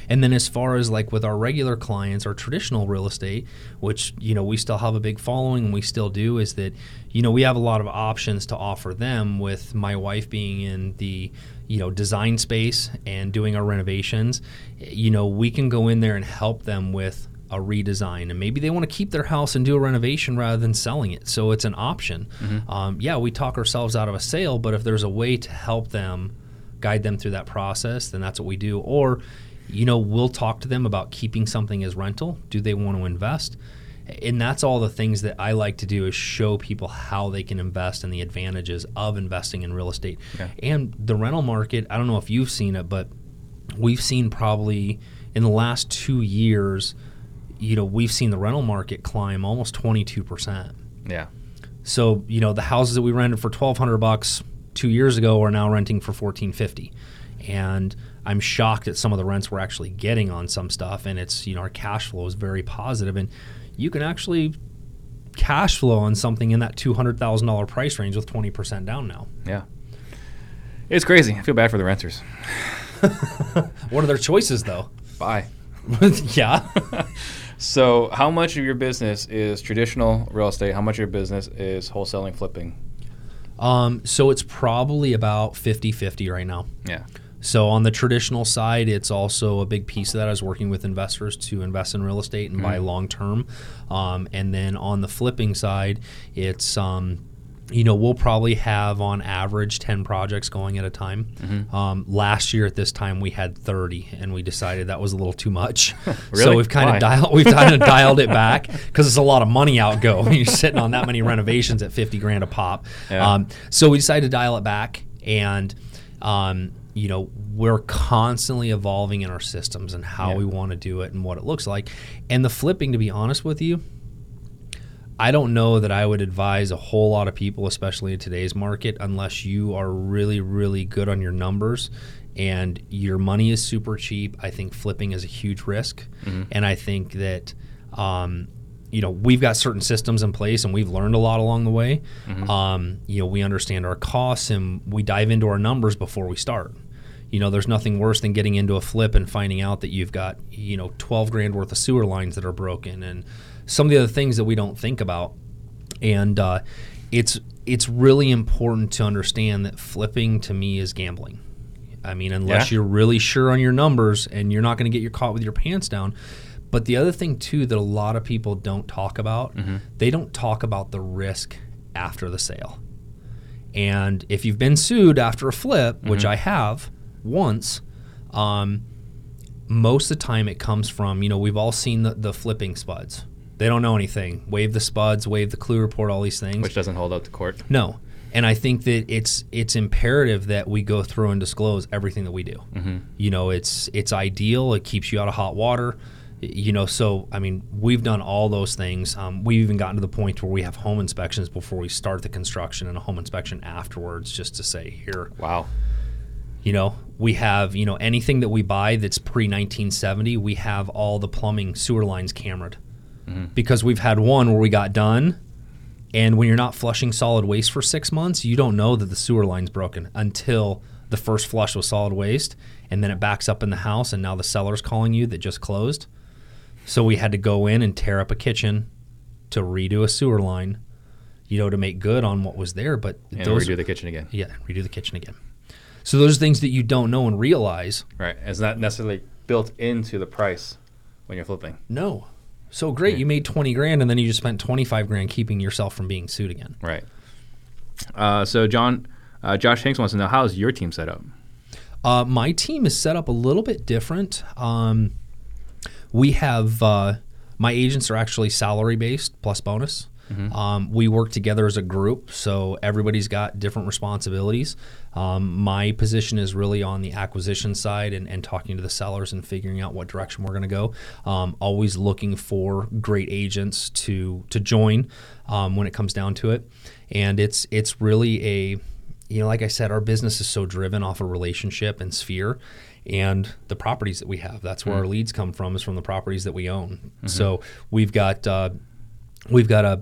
And then as far as like with our regular clients, our traditional real estate, which, you know, we still have a big following and we still do, is that, you know, we have a lot of options to offer them, with my wife being in the, you know, design space and doing our renovations. You know, we can go in there and help them with a redesign, and maybe they want to keep their house and do a renovation rather than selling it. So it's an option. Mm-hmm. Um, yeah, we talk ourselves out of a sale, but if there's a way to help them, guide them through that process, then that's what we do. Or, you know, we'll talk to them about keeping something as rental. Do they want to invest? And that's all the things that I like to do, is show people how they can invest and the advantages of investing in real estate. Okay. And the rental market, I don't know if you've seen it, but we've seen probably in the last two years – you know, we've seen the rental market climb almost twenty-two percent. Yeah. So, you know, the houses that we rented for twelve hundred bucks two years ago are now renting for fourteen fifty. And I'm shocked at some of the rents we're actually getting on some stuff. And it's, you know, our cash flow is very positive. And you can actually cash flow on something in that two hundred thousand dollars price range with twenty percent down now. Yeah. It's crazy. I feel bad for the renters. What are their choices, though? Buy. Yeah. So how much of your business is traditional real estate? How much of your business is wholesaling, flipping? Um, so it's probably about fifty-fifty right now. Yeah. So on the traditional side, it's also a big piece of that. I was working with investors to invest in real estate and mm-hmm. buy long-term. Um, and then on the flipping side, it's, um, you know, we'll probably have on average ten projects going at a time. Mm-hmm. Um, last year at this time we had thirty, and we decided that was a little too much. Really? So we've kind Why? of dialed we've kind of dialed it back, because it's a lot of money outgo when you're sitting on that many renovations at fifty grand a pop. Yeah. Um, so we decided to dial it back, and um, you know, we're constantly evolving in our systems and how yeah. we want to do it and what it looks like. And the flipping, to be honest with you, I don't know that I would advise a whole lot of people, especially in today's market, unless you are really, really good on your numbers and your money is super cheap. I think flipping is a huge risk. Mm-hmm. And I think that, um, you know, we've got certain systems in place and we've learned a lot along the way. Mm-hmm. Um, you know, we understand our costs and we dive into our numbers before we start. You know, there's nothing worse than getting into a flip and finding out that you've got, you know, twelve grand worth of sewer lines that are broken and some of the other things that we don't think about. And uh, it's it's really important to understand that flipping, to me, is gambling. I mean, unless yeah. you're really sure on your numbers, and you're not going to get your caught with your pants down. But the other thing, too, that a lot of people don't talk about, mm-hmm. they don't talk about the risk after the sale. And if you've been sued after a flip, mm-hmm. which I have once, um, most of the time it comes from, you know, we've all seen the, the flipping spuds. They don't know anything. Waive the spuds, waive the clue report, all these things. Which doesn't hold up to court. No. And I think that it's it's imperative that we go through and disclose everything that we do. Mm-hmm. You know, it's it's ideal. It keeps you out of hot water. You know, so, I mean, we've done all those things. Um, we've even gotten to the point where we have home inspections before we start the construction and a home inspection afterwards just to say, here. Wow. You know, we have, you know, anything that we buy that's pre nineteen seventy, we have all the plumbing sewer lines cameraed. Mm-hmm. Because we've had one where we got done. And when you're not flushing solid waste for six months, you don't know that the sewer line's broken until the first flush was solid waste. And then it backs up in the house, and now the seller's calling you that just closed. So we had to go in and tear up a kitchen to redo a sewer line, you know, to make good on what was there. But and those, redo the kitchen again. Yeah, redo the kitchen again. So those are things that you don't know and realize. Right. It's not necessarily built into the price when you're flipping. No. So great, you made twenty grand and then you just spent twenty-five grand keeping yourself from being sued again. Right. Uh, so John, uh, Josh Hanks wants to know, how is your team set up? Uh, my team is set up a little bit different. Um, we have, uh, my agents are actually salary based plus bonus. Mm-hmm. Um, we work together as a group, so everybody's got different responsibilities. Um, my position is really on the acquisition side and, and talking to the sellers and figuring out what direction we're going to go. Um, always looking for great agents to to join um, when it comes down to it. And it's it's really a, you know, like I said, our business is so driven off a relationship and sphere and the properties that we have. That's where mm-hmm. our leads come from, is from the properties that we own. Mm-hmm. So we've got... Uh, We've got a,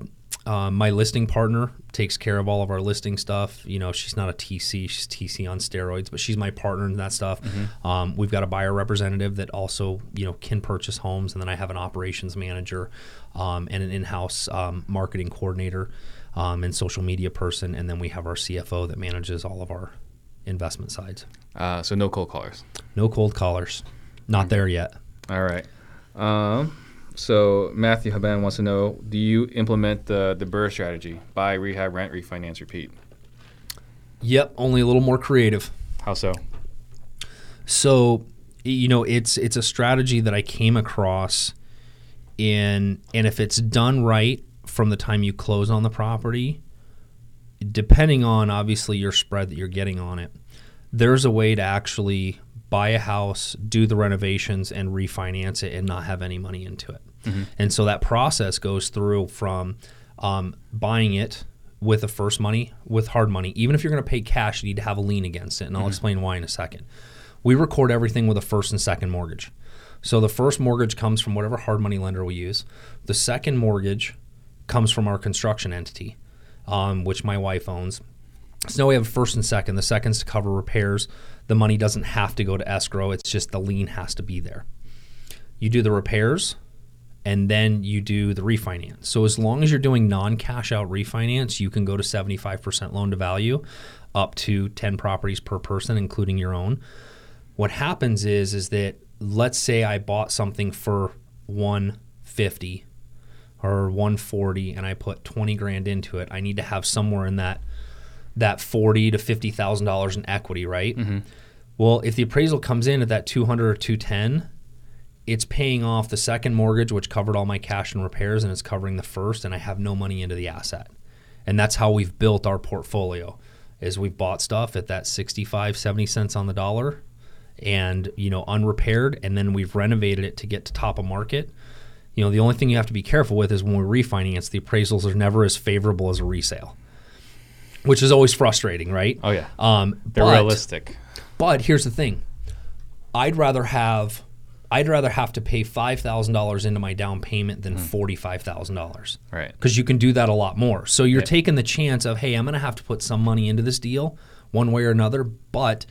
uh, my listing partner takes care of all of our listing stuff. You know, she's not a T C, she's T C on steroids, but she's my partner in that stuff. Mm-hmm. Um, we've got a buyer representative that also, you know, can purchase homes. And then I have an operations manager um, and an in-house um, marketing coordinator um, and social media person. And then we have our C F O that manages all of our investment sides. Uh, so no cold callers? No cold callers. Not mm-hmm. there yet. All right. Um. So Matthew Haban wants to know, do you implement the the BRRRR strategy? Buy, rehab, rent, refinance, repeat. Yep, only a little more creative. How so? So, you know, it's it's a strategy that I came across in, and if it's done right from the time you close on the property, depending on obviously your spread that you're getting on it, there's a way to actually buy a house, do the renovations, and refinance it and not have any money into it. Mm-hmm. And so that process goes through from um, buying it with the first money, with hard money. Even if you're going to pay cash, you need to have a lien against it, and I'll mm-hmm. explain why in a second. We record everything with a first and second mortgage. So the first mortgage comes from whatever hard money lender we use. The second mortgage comes from our construction entity, um, which my wife owns. So now we have first and second. The second's to cover repairs. The money doesn't have to go to escrow. It's just the lien has to be there. You do the repairs, and then you do the refinance. So as long as you're doing non-cash out refinance, you can go to seventy-five percent loan to value, up to ten properties per person, including your own. What happens is, is that let's say I bought something for one fifty or one forty, and I put twenty grand into it. I need to have somewhere in that that forty to fifty thousand dollars in equity, right? Mm-hmm. Well, if the appraisal comes in at that two hundred or two ten, it's paying off the second mortgage, which covered all my cash and repairs, and it's covering the first, and I have no money into the asset. And that's how we've built our portfolio, is we've bought stuff at that sixty-five, seventy cents on the dollar, and you know, unrepaired, and then we've renovated it to get to top of market. You know, the only thing you have to be careful with is when we refinance, the appraisals are never as favorable as a resale, which is always frustrating, right? Oh, yeah. Um, They're but, realistic. But here's the thing. I'd rather have I'd rather have to pay five thousand dollars into my down payment than mm. forty-five thousand dollars. Right. Because you can do that a lot more. So you're yeah. taking the chance of, hey, I'm going to have to put some money into this deal one way or another, but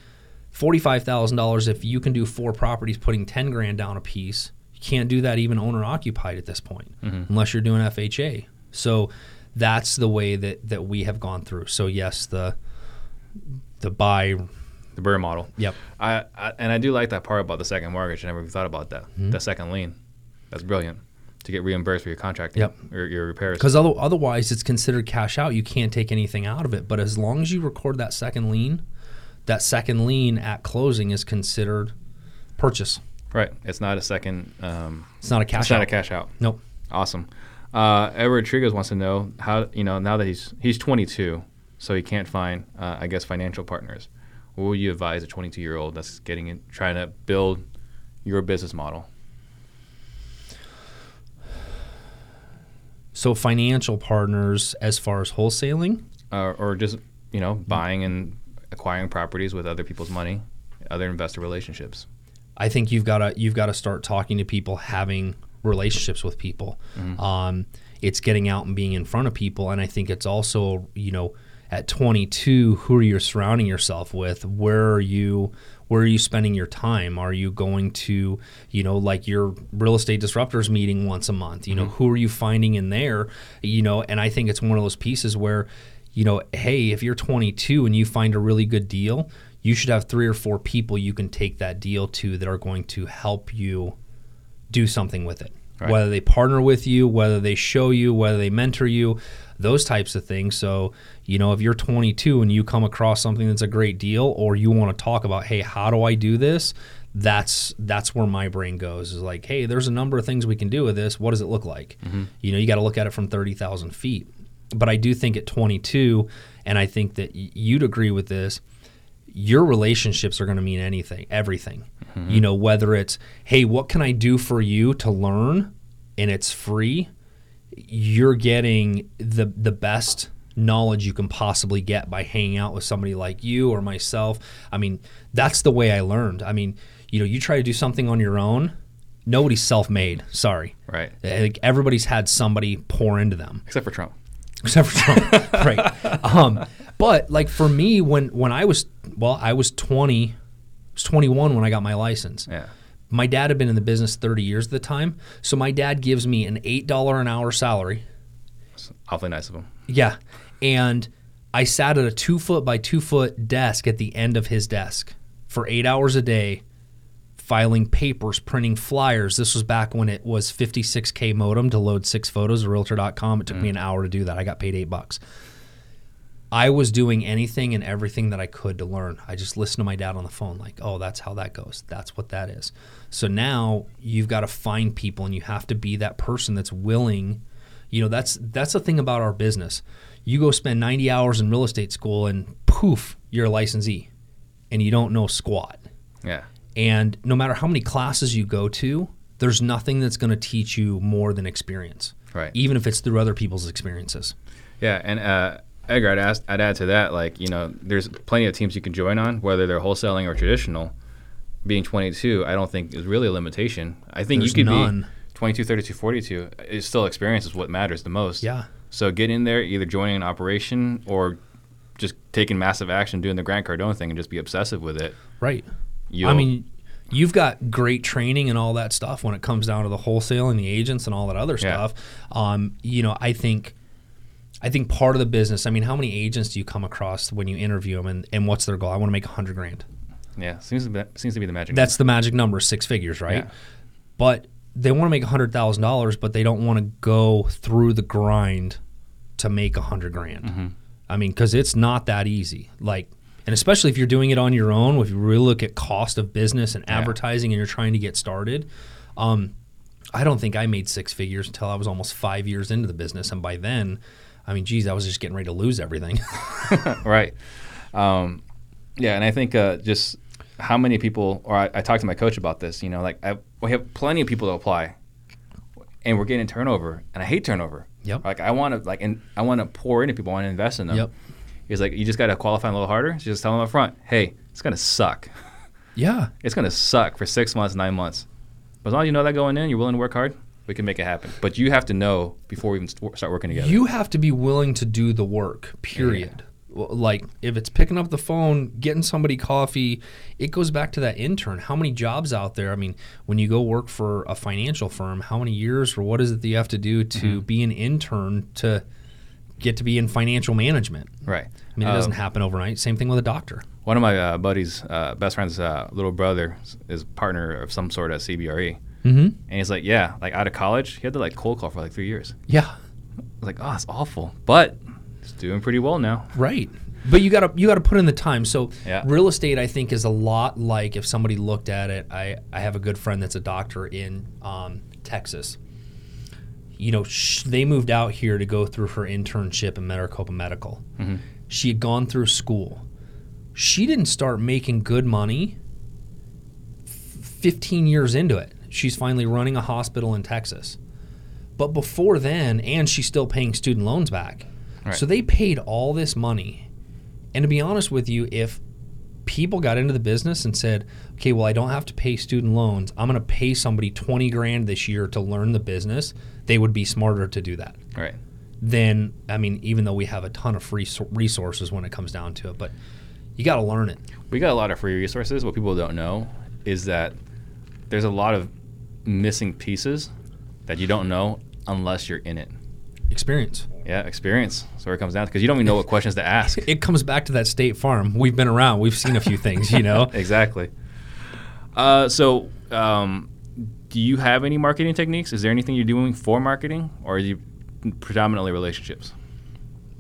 forty-five thousand dollars, if you can do four properties putting ten grand down a piece, you can't do that even owner-occupied at this point, mm-hmm. unless you're doing F H A. So that's the way that, that we have gone through. So yes, the the buy, the BRRRR model. Yep. I, I and I do like that part about the second mortgage. I never even thought about that. Mm-hmm. The second lien, that's brilliant, to get reimbursed for your contract, yep, or your repairs. Because other, otherwise, it's considered cash out. You can't take anything out of it. But as long as you record that second lien, that second lien at closing is considered purchase. Right. It's not a second. Um, it's not a cash. It's out. Not a cash out. Nope. Awesome. Uh, Edward Trigos wants to know how, you know, now that he's he's twenty-two, so he can't find, uh, I guess, financial partners. What would you advise a twenty-two-year-old that's getting in, trying to build your business model? So financial partners as far as wholesaling? Uh, or just, you know, buying and acquiring properties with other people's money, other investor relationships. I think you've got to you've got to start talking to people, having relationships with people. Mm-hmm. Um, it's getting out and being in front of people. And I think it's also, you know, at twenty-two, who are you surrounding yourself with? Where are you where are you spending your time? Are you going to, you know, like your real estate disruptors meeting once a month? You mm-hmm. know, who are you finding in there? You know, and I think it's one of those pieces where, you know, hey, if you're twenty-two and you find a really good deal, you should have three or four people you can take that deal to that are going to help you do something with it. Right. Whether they partner with you, whether they show you, whether they mentor you, those types of things. So, you know, if you're twenty-two and you come across something that's a great deal, or you want to talk about, hey, how do I do this? That's that's where my brain goes, is like, hey, there's a number of things we can do with this. What does it look like? Mm-hmm. You know, you got to look at it from thirty thousand feet. But I do think at twenty-two, and I think that you'd agree with this, your relationships are going to mean anything, everything. Mm-hmm. You know, whether it's, hey, what can I do for you to learn? And it's free. You're getting the the best knowledge you can possibly get by hanging out with somebody like you or myself. I mean, that's the way I learned. I mean, you know, you try to do something on your own, nobody's self-made. Sorry. Right. Like, everybody's had somebody pour into them. Except for Trump. Except for Trump, right? Um, but like for me, when when I was well, I was twenty, I was twenty-one when I got my license. Yeah. My dad had been in the business thirty years at the time, so my dad gives me an eight dollar an hour salary. That's awfully nice of him. Yeah, and I sat at a two foot by two foot desk at the end of his desk for eight hours a day, filing papers, printing flyers. This was back when it was fifty-six K modem to load six photos of realtor dot com. It took mm. me an hour to do that. I got paid eight bucks. I was doing anything and everything that I could to learn. I just listened to my dad on the phone like, oh, that's how that goes. That's what that is. So now you've got to find people, and you have to be that person that's willing. You know, that's that's the thing about our business. You go spend ninety hours in real estate school and poof, you're a licensee and you don't know squat. Yeah. And no matter how many classes you go to, there's nothing that's going to teach you more than experience, right? Even if it's through other people's experiences. Yeah, and uh, Edgar, I'd, ask, I'd add to that, like, you know, there's plenty of teams you can join on, whether they're wholesaling or traditional. Being twenty-two, I don't think is really a limitation. I think there's you could none. Be twenty-two, thirty-two, forty-two. It's still experience is what matters the most. Yeah. So get in there, either joining an operation or just taking massive action, doing the Grant Cardone thing, and just be obsessive with it. Right. Yo. I mean, you've got great training and all that stuff when it comes down to the wholesale and the agents and all that other yeah. stuff. Um, you know, I think I think part of the business, I mean, how many agents do you come across when you interview them, and, and what's their goal? I want to make one hundred grand. Yeah, seems to be, seems to be the magic number. That's the magic number, six figures, right? Yeah. But they want to make one hundred thousand dollars, but they don't want to go through the grind to make one hundred grand. Mm-hmm. I mean, because it's not that easy. Like, and especially if you're doing it on your own, if you really look at cost of business and advertising yeah. and you're trying to get started, um, I don't think I made six figures until I was almost five years into the business. And by then, I mean, geez, I was just getting ready to lose everything. Right. Um, yeah, and I think uh, just how many people, or I, I talked to my coach about this, you know, like I, we have plenty of people to apply and we're getting turnover, and I hate turnover. Yep. Like I want to like, and I want to pour into people, I want to invest in them. Yep. He's like, you just got to qualify a little harder. So just tell them up front, hey, it's going to suck. Yeah. It's going to suck for six months, nine months. But as long as you know that going in, you're willing to work hard, we can make it happen. But you have to know before we even st- start working together. You have to be willing to do the work, period. Yeah. Like if it's picking up the phone, getting somebody coffee, it goes back to that intern. How many jobs out there? I mean, when you go work for a financial firm, how many years or what is it that you have to do to mm-hmm. be an intern to – get to be in financial management. Right. I mean, it doesn't um, happen overnight. Same thing with a doctor. One of my uh, buddies, uh, best friend's uh, little brother is partner of some sort at C B R E. Mm-hmm. And he's like, yeah, like out of college, he had to like cold call for like three years. Yeah. I was like, oh, it's awful. But he's doing pretty well now. Right. But you gotta you gotta put in the time. So yeah. Real estate, I think, is a lot like if somebody looked at it. I, I have a good friend that's a doctor in um, Texas. You know, sh- they moved out here to go through her internship in Maricopa Medical. Mm-hmm. She had gone through school. She didn't start making good money fifteen years into it. She's finally running a hospital in Texas. But before then, and she's still paying student loans back. Right. So they paid all this money. And to be honest with you, if people got into the business and said, okay, well, I don't have to pay student loans. I'm going to pay somebody twenty grand this year to learn the business. They would be smarter to do that. Right. Then, I mean, even though we have a ton of free resources when it comes down to it, but you got to learn it. We got a lot of free resources. What people don't know is that there's a lot of missing pieces that you don't know unless you're in it. Experience. Yeah, experience. That's where it comes down to, because you don't even know what questions to ask. It comes back to that State Farm. We've been around. We've seen a few things, you know? Exactly. Uh, so um, do you have any marketing techniques? Is there anything you're doing for marketing, or are you predominantly relationships?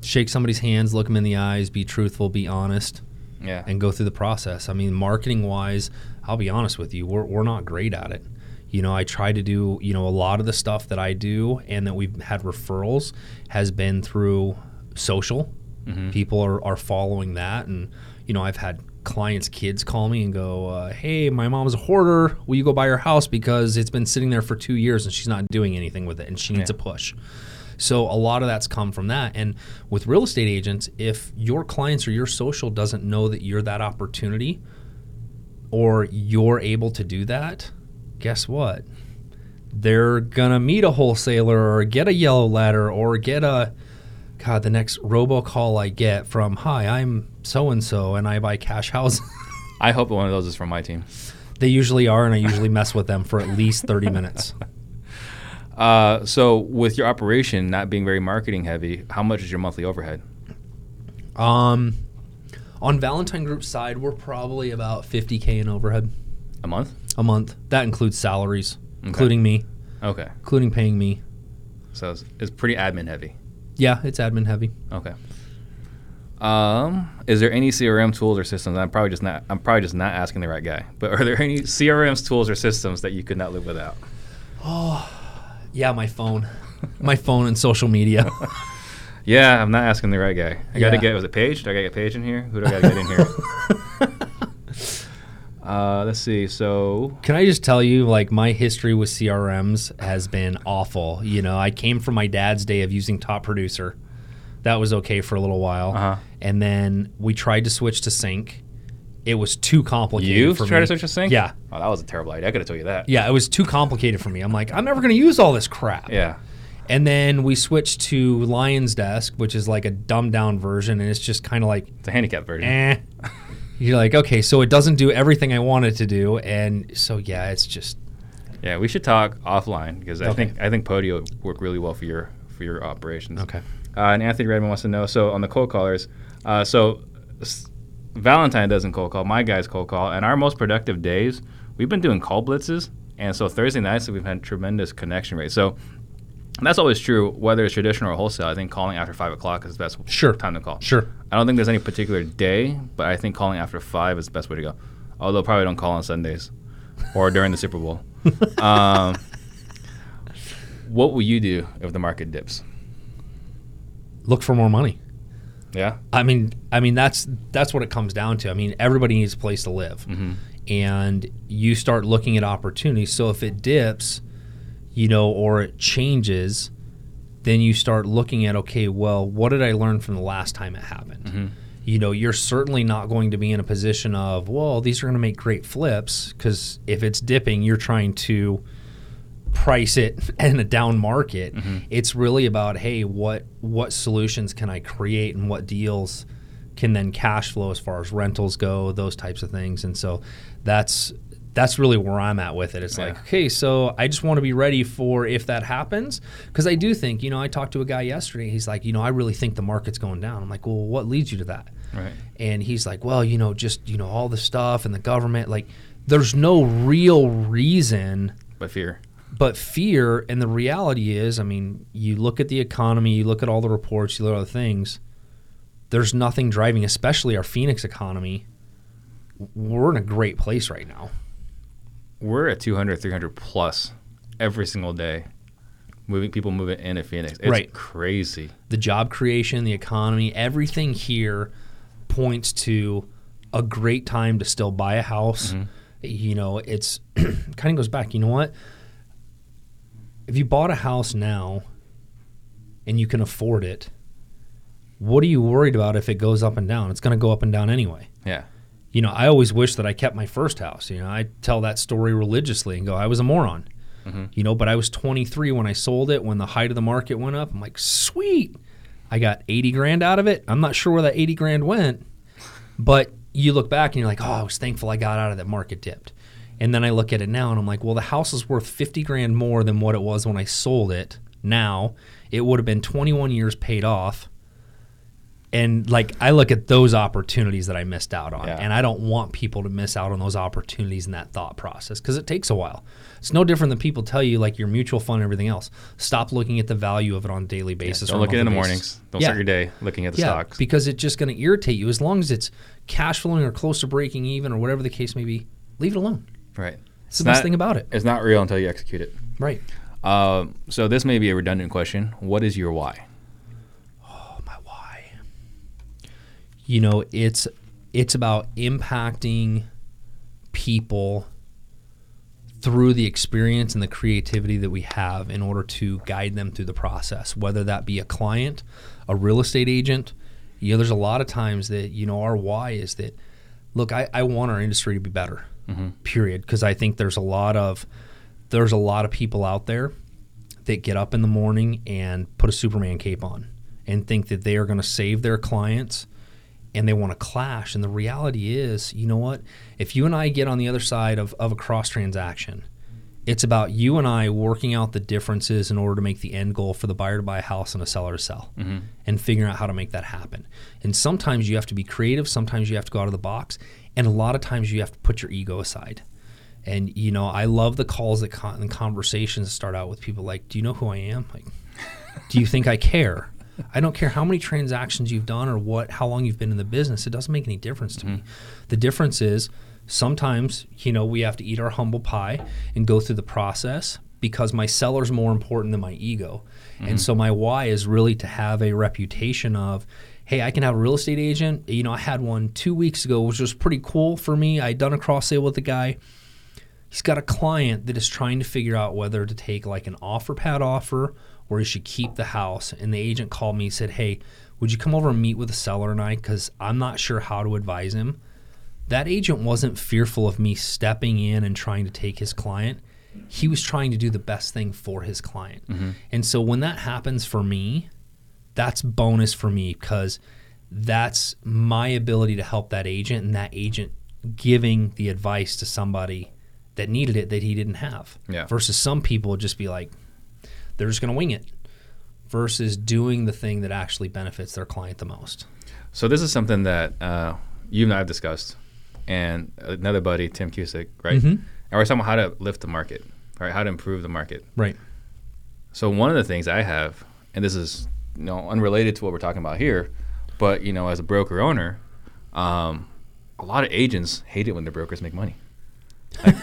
Shake somebody's hands, look them in the eyes, be truthful, be honest, yeah, and go through the process. I mean, marketing-wise, I'll be honest with you, we're we're not great at it. You know, I try to do, you know, a lot of the stuff that I do and that we've had referrals has been through social. Mm-hmm. People are, are following that. And, you know, I've had clients' kids call me and go, uh, hey, my mom's a hoarder. Will you go buy her house? Because it's been sitting there for two years and she's not doing anything with it and she needs yeah. a push. So a lot of that's come from that. And with real estate agents, if your clients or your social doesn't know that you're that opportunity or you're able to do that, guess what? They're going to meet a wholesaler or get a yellow letter or get a, God, the next robocall I get from, hi, I'm so-and-so and I buy cash houses. I hope one of those is from my team. They usually are, and I usually mess with them for at least thirty minutes. Uh, so with your operation not being very marketing heavy, how much is your monthly overhead? Um, on Valentine Group's side, we're probably about fifty K in overhead. A month? A month. That includes salaries, okay. including me. Okay. Including paying me. So it's, it's pretty admin heavy. Yeah, it's admin heavy. Okay. Um, is there any C R M tools or systems? I'm probably just not. I'm probably just not asking the right guy. But are there any C R Ms, tools, or systems that you could not live without? Oh, yeah, my phone, my phone, and social media. Yeah, I'm not asking the right guy. I yeah. got to get. Was it Paige? Do I got to get Paige in here? Who do I got to get in here? Uh, let's see. So can I just tell you, like, my history with C R Ms has been awful. You know, I came from my dad's day of using Top Producer. That was okay for a little while. Uh-huh. And then we tried to switch to Sync. It was too complicated you for me. You tried to switch to Sync? Yeah. Oh, that was a terrible idea. I could have told you that. Yeah, it was too complicated for me. I'm like, I'm never going to use all this crap. Yeah. And then we switched to Lion's Desk, which is like a dumbed down version. And it's just kind of like, it's a handicapped version. Eh. You're like, okay, so it doesn't do everything I want it to do, and so yeah, it's just. Yeah, we should talk offline, because I okay. think I think Podio would work really well for your for your operations. Okay. Uh, and Anthony Redmond wants to know, so on the cold callers, uh, so S- Valentine doesn't cold call, my guys cold call, and our most productive days we've been doing call blitzes, and so Thursday nights we've had tremendous connection rate. So that's always true, whether it's traditional or wholesale. I think calling after five o'clock is the best sure. time to call. Sure. I don't think there's any particular day, but I think calling after five is the best way to go. Although probably don't call on Sundays or during the Super Bowl. Um, what will you do if the market dips? Look for more money. Yeah. I mean, I mean that's that's what it comes down to. I mean, everybody needs a place to live, mm-hmm. and you start looking at opportunities. So if it dips, you know, or it changes, then you start looking at, okay, well, what did I learn from the last time it happened? Mm-hmm. You know, you're certainly not going to be in a position of, well, these are going to make great flips, because if it's dipping, you're trying to price it in a down market. Mm-hmm. It's really about, hey, what what solutions can I create and what deals can then cash flow as far as rentals go, those types of things. And so that's that's really where I'm at with it. It's yeah. like, okay, so I just want to be ready for if that happens. Because I do think, you know, I talked to a guy yesterday. He's like, you know, I really think the market's going down. I'm like, well, what leads you to that? Right. And he's like, well, you know, just, you know, all the stuff and the government. Like, there's no real reason. But fear. But fear. And the reality is, I mean, you look at the economy, you look at all the reports, you look at all the things. There's nothing driving, especially our Phoenix economy. We're in a great place right now. We're at two hundred, three hundred plus every single day. moving people moving into Phoenix. It's right. crazy. The job creation, the economy, everything here points to a great time to still buy a house. Mm-hmm. You know, it's kind of goes back, you know what? If you bought a house now and you can afford it, what are you worried about if it goes up and down? It's going to go up and down anyway. Yeah. You know, I always wish that I kept my first house. You know, I tell that story religiously and go, I was a moron. Mm-hmm. You know, but I was twenty-three when I sold it, when the height of the market went up. I'm like, sweet. I got eighty grand out of it. I'm not sure where that eighty grand went, but you look back and you're like, oh, I was thankful I got out of that, market dipped. And then I look at it now and I'm like, well, the house is worth fifty grand more than what it was when I sold it. Now it would have been twenty-one years paid off. And like, I look at those opportunities that I missed out on, yeah. and I don't want people to miss out on those opportunities and that thought process, because it takes a while. It's no different than people tell you, like, your mutual fund and everything else. Stop looking at the value of it on a daily basis. Yeah, don't or look at it in the basis. mornings. Don't yeah. start your day looking at the yeah, stocks. Because it's just going to irritate you. As long as it's cash flowing or close to breaking even or whatever the case may be, leave it alone. Right. It's, it's the not, best thing about it. It's not real until you execute it. Right. Um, so this may be a redundant question. What is your why? You know, it's it's about impacting people through the experience and the creativity that we have in order to guide them through the process, whether that be a client, a real estate agent. You know, there's a lot of times that, you know, our why is that, look, I, I want our industry to be better, mm-hmm. period, because I think there's a lot of there's a lot of people out there that get up in the morning and put a Superman cape on and think that they are going to save their clients. And they want to clash. And the reality is, you know what? If you and I get on the other side of, of a cross transaction, it's about you and I working out the differences in order to make the end goal for the buyer to buy a house and a seller to sell, mm-hmm. and figuring out how to make that happen. And sometimes you have to be creative. Sometimes you have to go out of the box. And a lot of times you have to put your ego aside. And, you know, I love the calls that con- and conversations that start out with people like, do you know who I am? Like, do you think I care? I don't care how many transactions you've done or what, how long you've been in the business. It doesn't make any difference to mm-hmm. me. The difference is sometimes, you know, we have to eat our humble pie and go through the process because my seller's more important than my ego. Mm-hmm. And so my why is really to have a reputation of, hey, I can have a real estate agent. You know, I had one two weeks ago, which was pretty cool for me. I'd done a cross sale with the guy. He's got a client that is trying to figure out whether to take like an OfferPad offer or he should keep the house. And the agent called me and said, hey, would you come over and meet with the seller and I, because I'm not sure how to advise him. That agent wasn't fearful of me stepping in and trying to take his client. He was trying to do the best thing for his client. Mm-hmm. And so when that happens for me, that's bonus for me, because that's my ability to help that agent and that agent giving the advice to somebody that needed it that he didn't have. Yeah. Versus some people would just be like, they're just going to wing it, versus doing the thing that actually benefits their client the most. So this is something that uh, you and I have discussed, and another buddy, Tim Cusick, right? Mm-hmm. And we're talking about how to lift the market, right? How to improve the market. Right. So one of the things I have, and this is, you know, unrelated to what we're talking about here, but, you know, as a broker owner, um, a lot of agents hate it when their brokers make money. Like,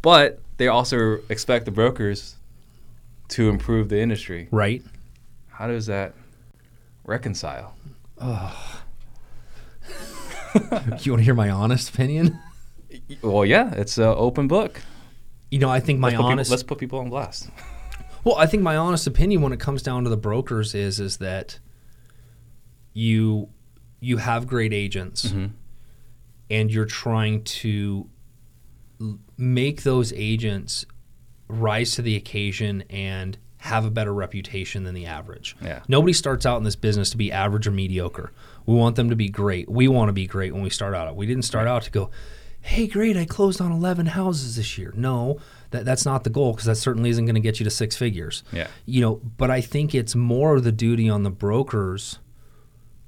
but they also expect the brokers to improve the industry. Right. How does that reconcile? Oh. You want to hear my honest opinion? Well, yeah, it's an open book. You know, I think my let's honest... Put people, let's put people on blast. Well, I think my honest opinion when it comes down to the brokers is is that you, you have great agents, mm-hmm. and you're trying to make those agents rise to the occasion and have a better reputation than the average. Yeah. Nobody starts out in this business to be average or mediocre. We want them to be great. We want to be great when we start out. We didn't start out to go, hey, great, I closed on eleven houses this year. No, that, that's not the goal, because that certainly isn't going to get you to six figures. Yeah. You know, but I think it's more the duty on the brokers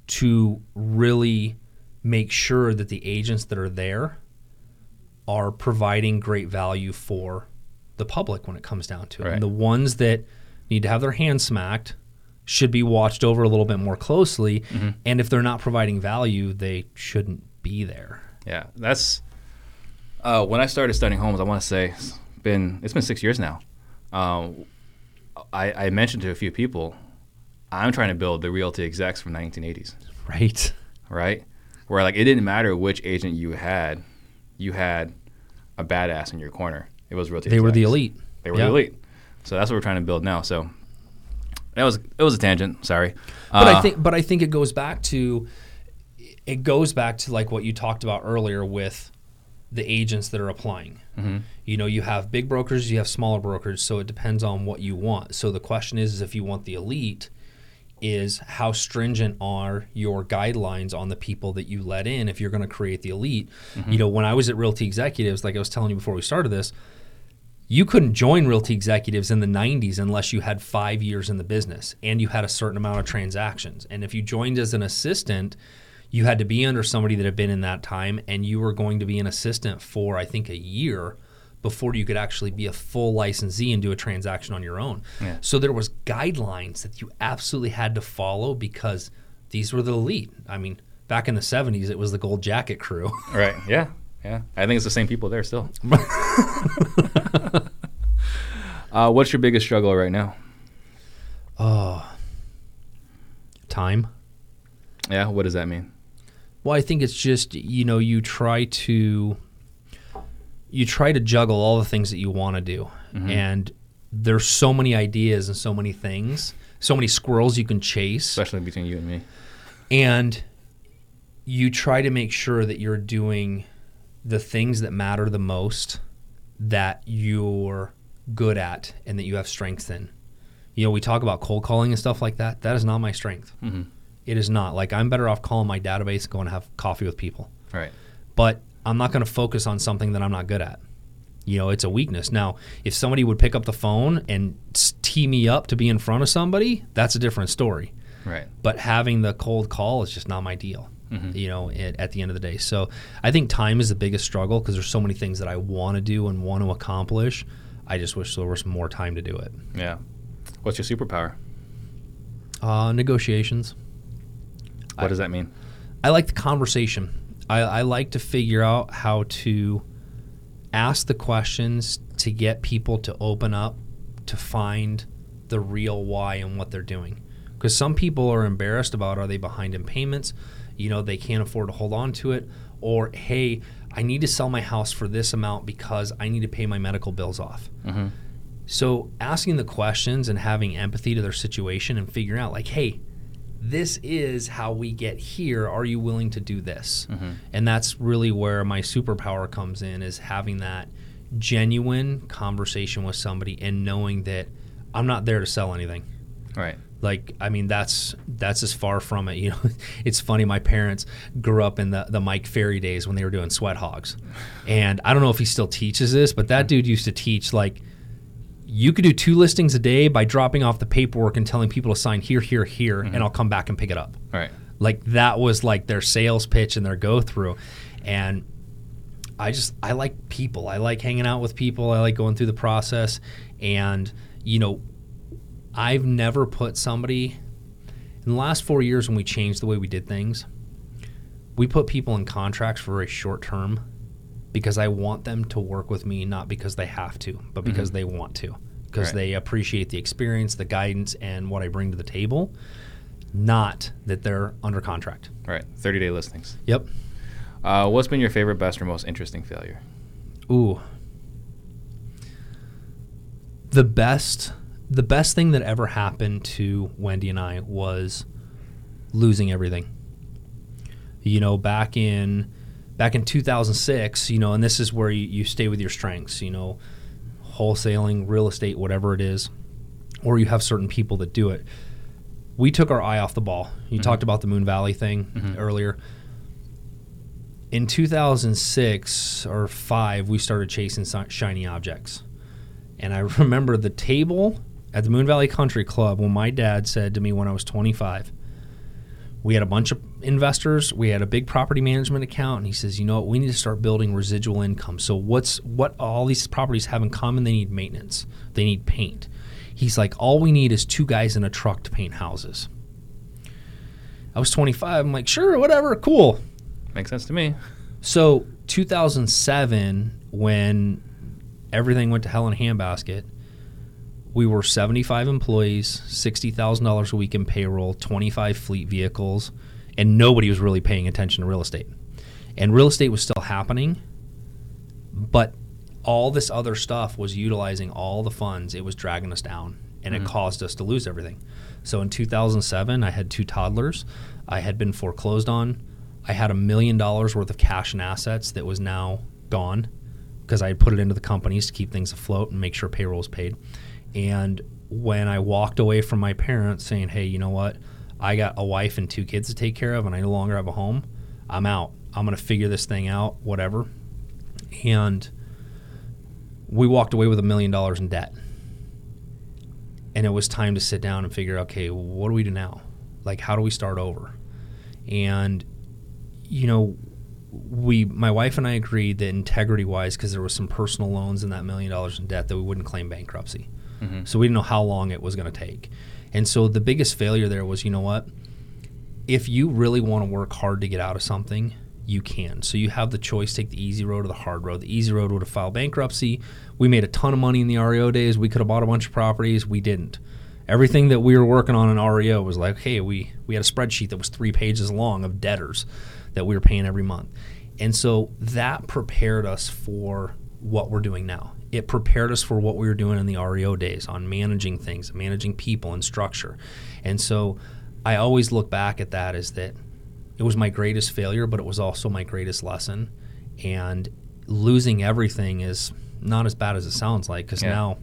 to really make sure that the agents that are there are providing great value for the public when it comes down to it. Right. And the ones that need to have their hands smacked should be watched over a little bit more closely. Mm-hmm. And if they're not providing value, they shouldn't be there. Yeah, that's uh, when I started Stunning Homes. I want to say it's been it's been six years now. Um, I, I mentioned to a few people, I'm trying to build the Realty execs from the nineteen eighties. Right. Right? Where like it didn't matter which agent you had, you had a badass in your corner. It was Realty They execs. Were the elite. They were yeah. the elite. So that's what we're trying to build now. So that was it was a tangent, sorry. But uh, I think but I think it goes back to it goes back to like what you talked about earlier with the agents that are applying. Mm-hmm. You know, you have big brokers, you have smaller brokers, so it depends on what you want. So the question is, is if you want the elite, is how stringent are your guidelines on the people that you let in if you're going to create the elite? Mm-hmm. You know, when I was at Realty Executives, like I was telling you before we started this, you couldn't join Realty Executives in the nineties unless you had five years in the business and you had a certain amount of transactions. And if you joined as an assistant, you had to be under somebody that had been in that time, and you were going to be an assistant for, I think, a year before you could actually be a full licensee and do a transaction on your own. Yeah. So there was guidelines that you absolutely had to follow because these were the elite. I mean, back in the seventies, it was the Gold Jacket crew. Right, yeah, yeah. I think it's the same people there still. uh, what's your biggest struggle right now? Oh, time. Yeah, what does that mean? Well, I think it's just, you know, you try to you try to juggle all the things that you want to do. Mm-hmm. And there's so many ideas and so many things, so many squirrels you can chase. Especially between you and me. And you try to make sure that you're doing the things that matter the most, that you're good at and that you have strengths in. You know, we talk about cold calling and stuff like that. That is not my strength. Mm-hmm. It is not. Like, I'm better off calling my database and going to have coffee with people. Right. But I'm not going to focus on something that I'm not good at. You know, it's a weakness. Now, if somebody would pick up the phone and tee me up to be in front of somebody, that's a different story. Right. But having the cold call is just not my deal, mm-hmm. you know, it, at the end of the day. So I think time is the biggest struggle because there's so many things that I want to do and want to accomplish. I just wish there was more time to do it. Yeah. What's your superpower? Uh, negotiations. What does that mean? I, I like the conversation. I, I like to figure out how to ask the questions to get people to open up, to find the real why and what they're doing. Because some people are embarrassed about, are they behind in payments? You know, they can't afford to hold on to it. Or, hey, I need to sell my house for this amount because I need to pay my medical bills off. Mm-hmm. So asking the questions and having empathy to their situation and figuring out, like, hey, this is how we get here. Are you willing to do this? Mm-hmm. And that's really where my superpower comes in, is having that genuine conversation with somebody and knowing that I'm not there to sell anything. Right. Like, I mean, that's that's as far from it. You know, it's funny. My parents grew up in the, the Mike Ferry days when they were doing Sweat Hogs. And I don't know if he still teaches this, but that dude used to teach, like, you could do two listings a day by dropping off the paperwork and telling people to sign here, here, here, mm-hmm. and I'll come back and pick it up. Right. Like, that was like their sales pitch and their go through. And I just, I like people. I like hanging out with people. I like going through the process. And, you know, I've never put somebody, in the last four years when we changed the way we did things, we put people in contracts for a short term, because I want them to work with me, not because they have to, but because mm-hmm. they want to, because right. they appreciate the experience, the guidance, and what I bring to the table, not that they're under contract. Right, thirty-day listings. Yep. Uh, what's been your favorite, best, or most interesting failure? Ooh. The best, the best thing that ever happened to Wendy and I was losing everything. You know, back in... Back in two thousand six, you know, and this is where you, you stay with your strengths, you know, wholesaling, real estate, whatever it is, or you have certain people that do it. We took our eye off the ball. You mm-hmm. talked about the Moon Valley thing mm-hmm. earlier. In two thousand six or five, we started chasing shiny objects. And I remember the table at the Moon Valley Country Club when my dad said to me when I was twenty-five, we had a bunch of investors. We had a big property management account, and he says, "You know what? We need to start building residual income. So what's what all these properties have in common? They need maintenance. They need paint." He's like, "All we need is two guys in a truck to paint houses." I was twenty-five. I'm like, "Sure, whatever, cool." Makes sense to me. So two thousand seven, when everything went to hell in a handbasket, we were seventy-five employees, sixty thousand dollars a week in payroll, twenty-five fleet vehicles, and nobody was really paying attention to real estate. And real estate was still happening, but all this other stuff was utilizing all the funds. It was dragging us down, and mm-hmm. it caused us to lose everything. So in two thousand seven, I had two toddlers. I had been foreclosed on. I had a million dollars worth of cash and assets that was now gone because I had put it into the companies to keep things afloat and make sure payroll was paid. And when I walked away from my parents saying, hey, you know what? I got a wife and two kids to take care of, and I no longer have a home. I'm out. I'm going to figure this thing out, whatever. And we walked away with a million dollars in debt. And it was time to sit down and figure, okay, what do we do now? Like, how do we start over? And, you know, we, my wife and I agreed that integrity-wise, because there was some personal loans in that million dollars in debt, that we wouldn't claim bankruptcy. Mm-hmm. So we didn't know how long it was going to take. And so the biggest failure there was, you know what? If you really want to work hard to get out of something, you can. So you have the choice, take the easy road or the hard road. The easy road would have filed bankruptcy. We made a ton of money in the R E O days. We could have bought a bunch of properties. We didn't. Everything that we were working on in R E O was like, hey, we, we had a spreadsheet that was three pages long of debtors that we were paying every month. And so that prepared us for what we're doing now. It prepared us for what we were doing in the R E O days on managing things, managing people and structure. And so I always look back at that as that it was my greatest failure, but it was also my greatest lesson. And losing everything is not as bad as it sounds like, because yeah. now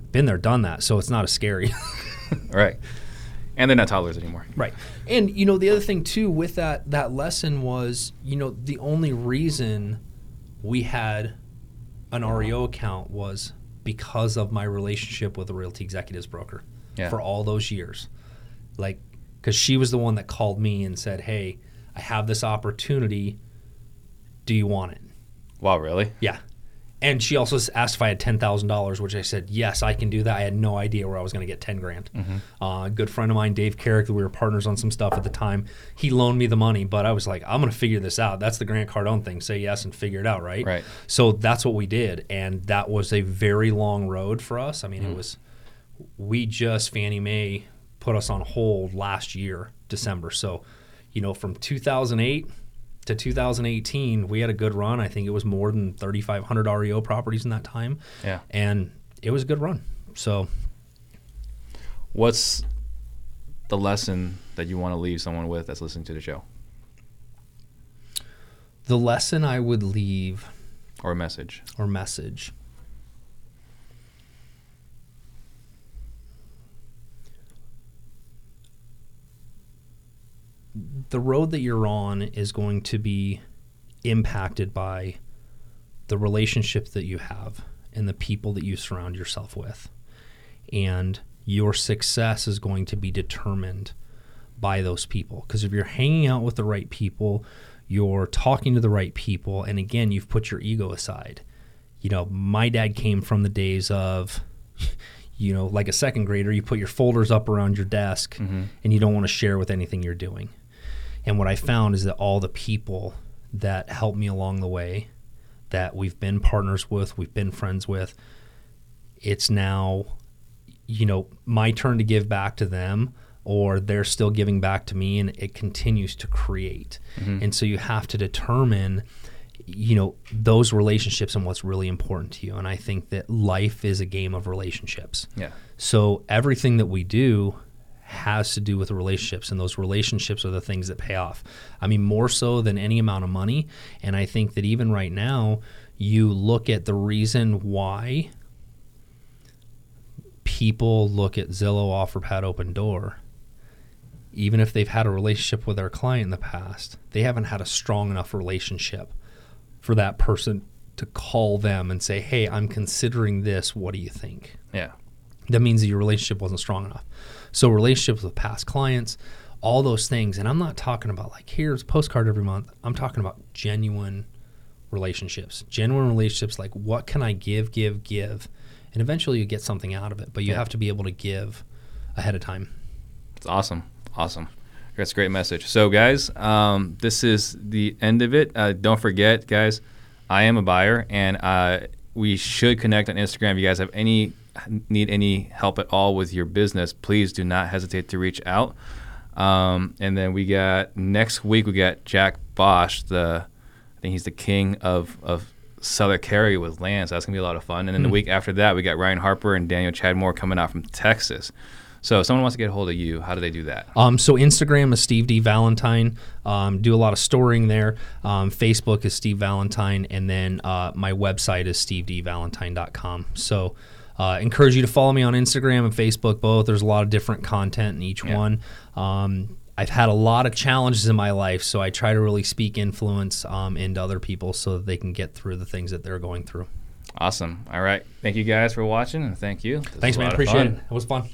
I've been there, done that, so it's not as scary. Right. And they're not toddlers anymore. Right. And, you know, the other thing, too, with that that lesson was, you know, the only reason we had an R E O account was because of my relationship with the Realty Executives broker yeah. for all those years. Like, because she was the one that called me and said, hey, I have this opportunity. Do you want it? Wow, really? Yeah. And she also asked if I had ten thousand dollars, which I said, yes, I can do that. I had no idea where I was going to get ten grand. Mm-hmm. Uh, a good friend of mine, Dave Carrick, we were partners on some stuff at the time. He loaned me the money, but I was like, I'm going to figure this out. That's the Grant Cardone thing. Say yes and figure it out, right? Right. So that's what we did. And that was a very long road for us. I mean, mm-hmm. it was, we just, Fannie Mae put us on hold last year, December. So, you know, from two thousand eight to two thousand eighteen, we had a good run. I think it was more than thirty-five hundred R E O properties in that time. Yeah. And it was a good run. So what's the lesson that you want to leave someone with that's listening to the show? The lesson I would leave. Or a message. Or message. The road that you're on is going to be impacted by the relationship that you have and the people that you surround yourself with. And your success is going to be determined by those people. Because if you're hanging out with the right people, you're talking to the right people, and again, you've put your ego aside. You know, my dad came from the days of... you know, like a second grader, you put your folders up around your desk mm-hmm. and you don't want to share with anything you're doing. And what I found is that all the people that helped me along the way, that we've been partners with, we've been friends with, it's now, you know, my turn to give back to them, or they're still giving back to me, and it continues to create. Mm-hmm. And so you have to determine, you know, those relationships and what's really important to you. And I think that life is a game of relationships. Yeah. So everything that we do has to do with relationships, and those relationships are the things that pay off. I mean, more so than any amount of money. And I think that even right now, you look at the reason why people look at Zillow, OfferPad, Open Door. Even if they've had a relationship with their client in the past, they haven't had a strong enough relationship for that person to call them and say, hey, I'm considering this. What do you think? Yeah. That means that your relationship wasn't strong enough. So relationships with past clients, all those things. And I'm not talking about like, here's a postcard every month. I'm talking about genuine relationships, genuine relationships. Like, what can I give, give, give? And eventually you get something out of it, but you yeah. have to be able to give ahead of time. It's awesome. Awesome. That's a great message. So, guys, um, this is the end of it. Uh, don't forget, guys, I am a buyer, and uh, we should connect on Instagram. If you guys have any need any help at all with your business, please do not hesitate to reach out. Um, and then we got next week, we got Jack Bosch, the I think he's the king of, of seller carry with land. So that's going to be a lot of fun. And then mm. the week after that, we got Ryan Harper and Daniel Chadmore coming out from Texas. So if someone wants to get a hold of you, how do they do that? Um, so Instagram is Steve D. Valentine. Um, do a lot of storying there. Um, Facebook is Steve Valentine. And then uh, my website is steve d valentine dot com. So uh, encourage you to follow me on Instagram and Facebook both. There's a lot of different content in each yeah. one. Um, I've had a lot of challenges in my life, so I try to really speak influence um, into other people so that they can get through the things that they're going through. Awesome. All right. Thank you guys for watching, and thank you. This Thanks, man. Appreciate it. It was fun.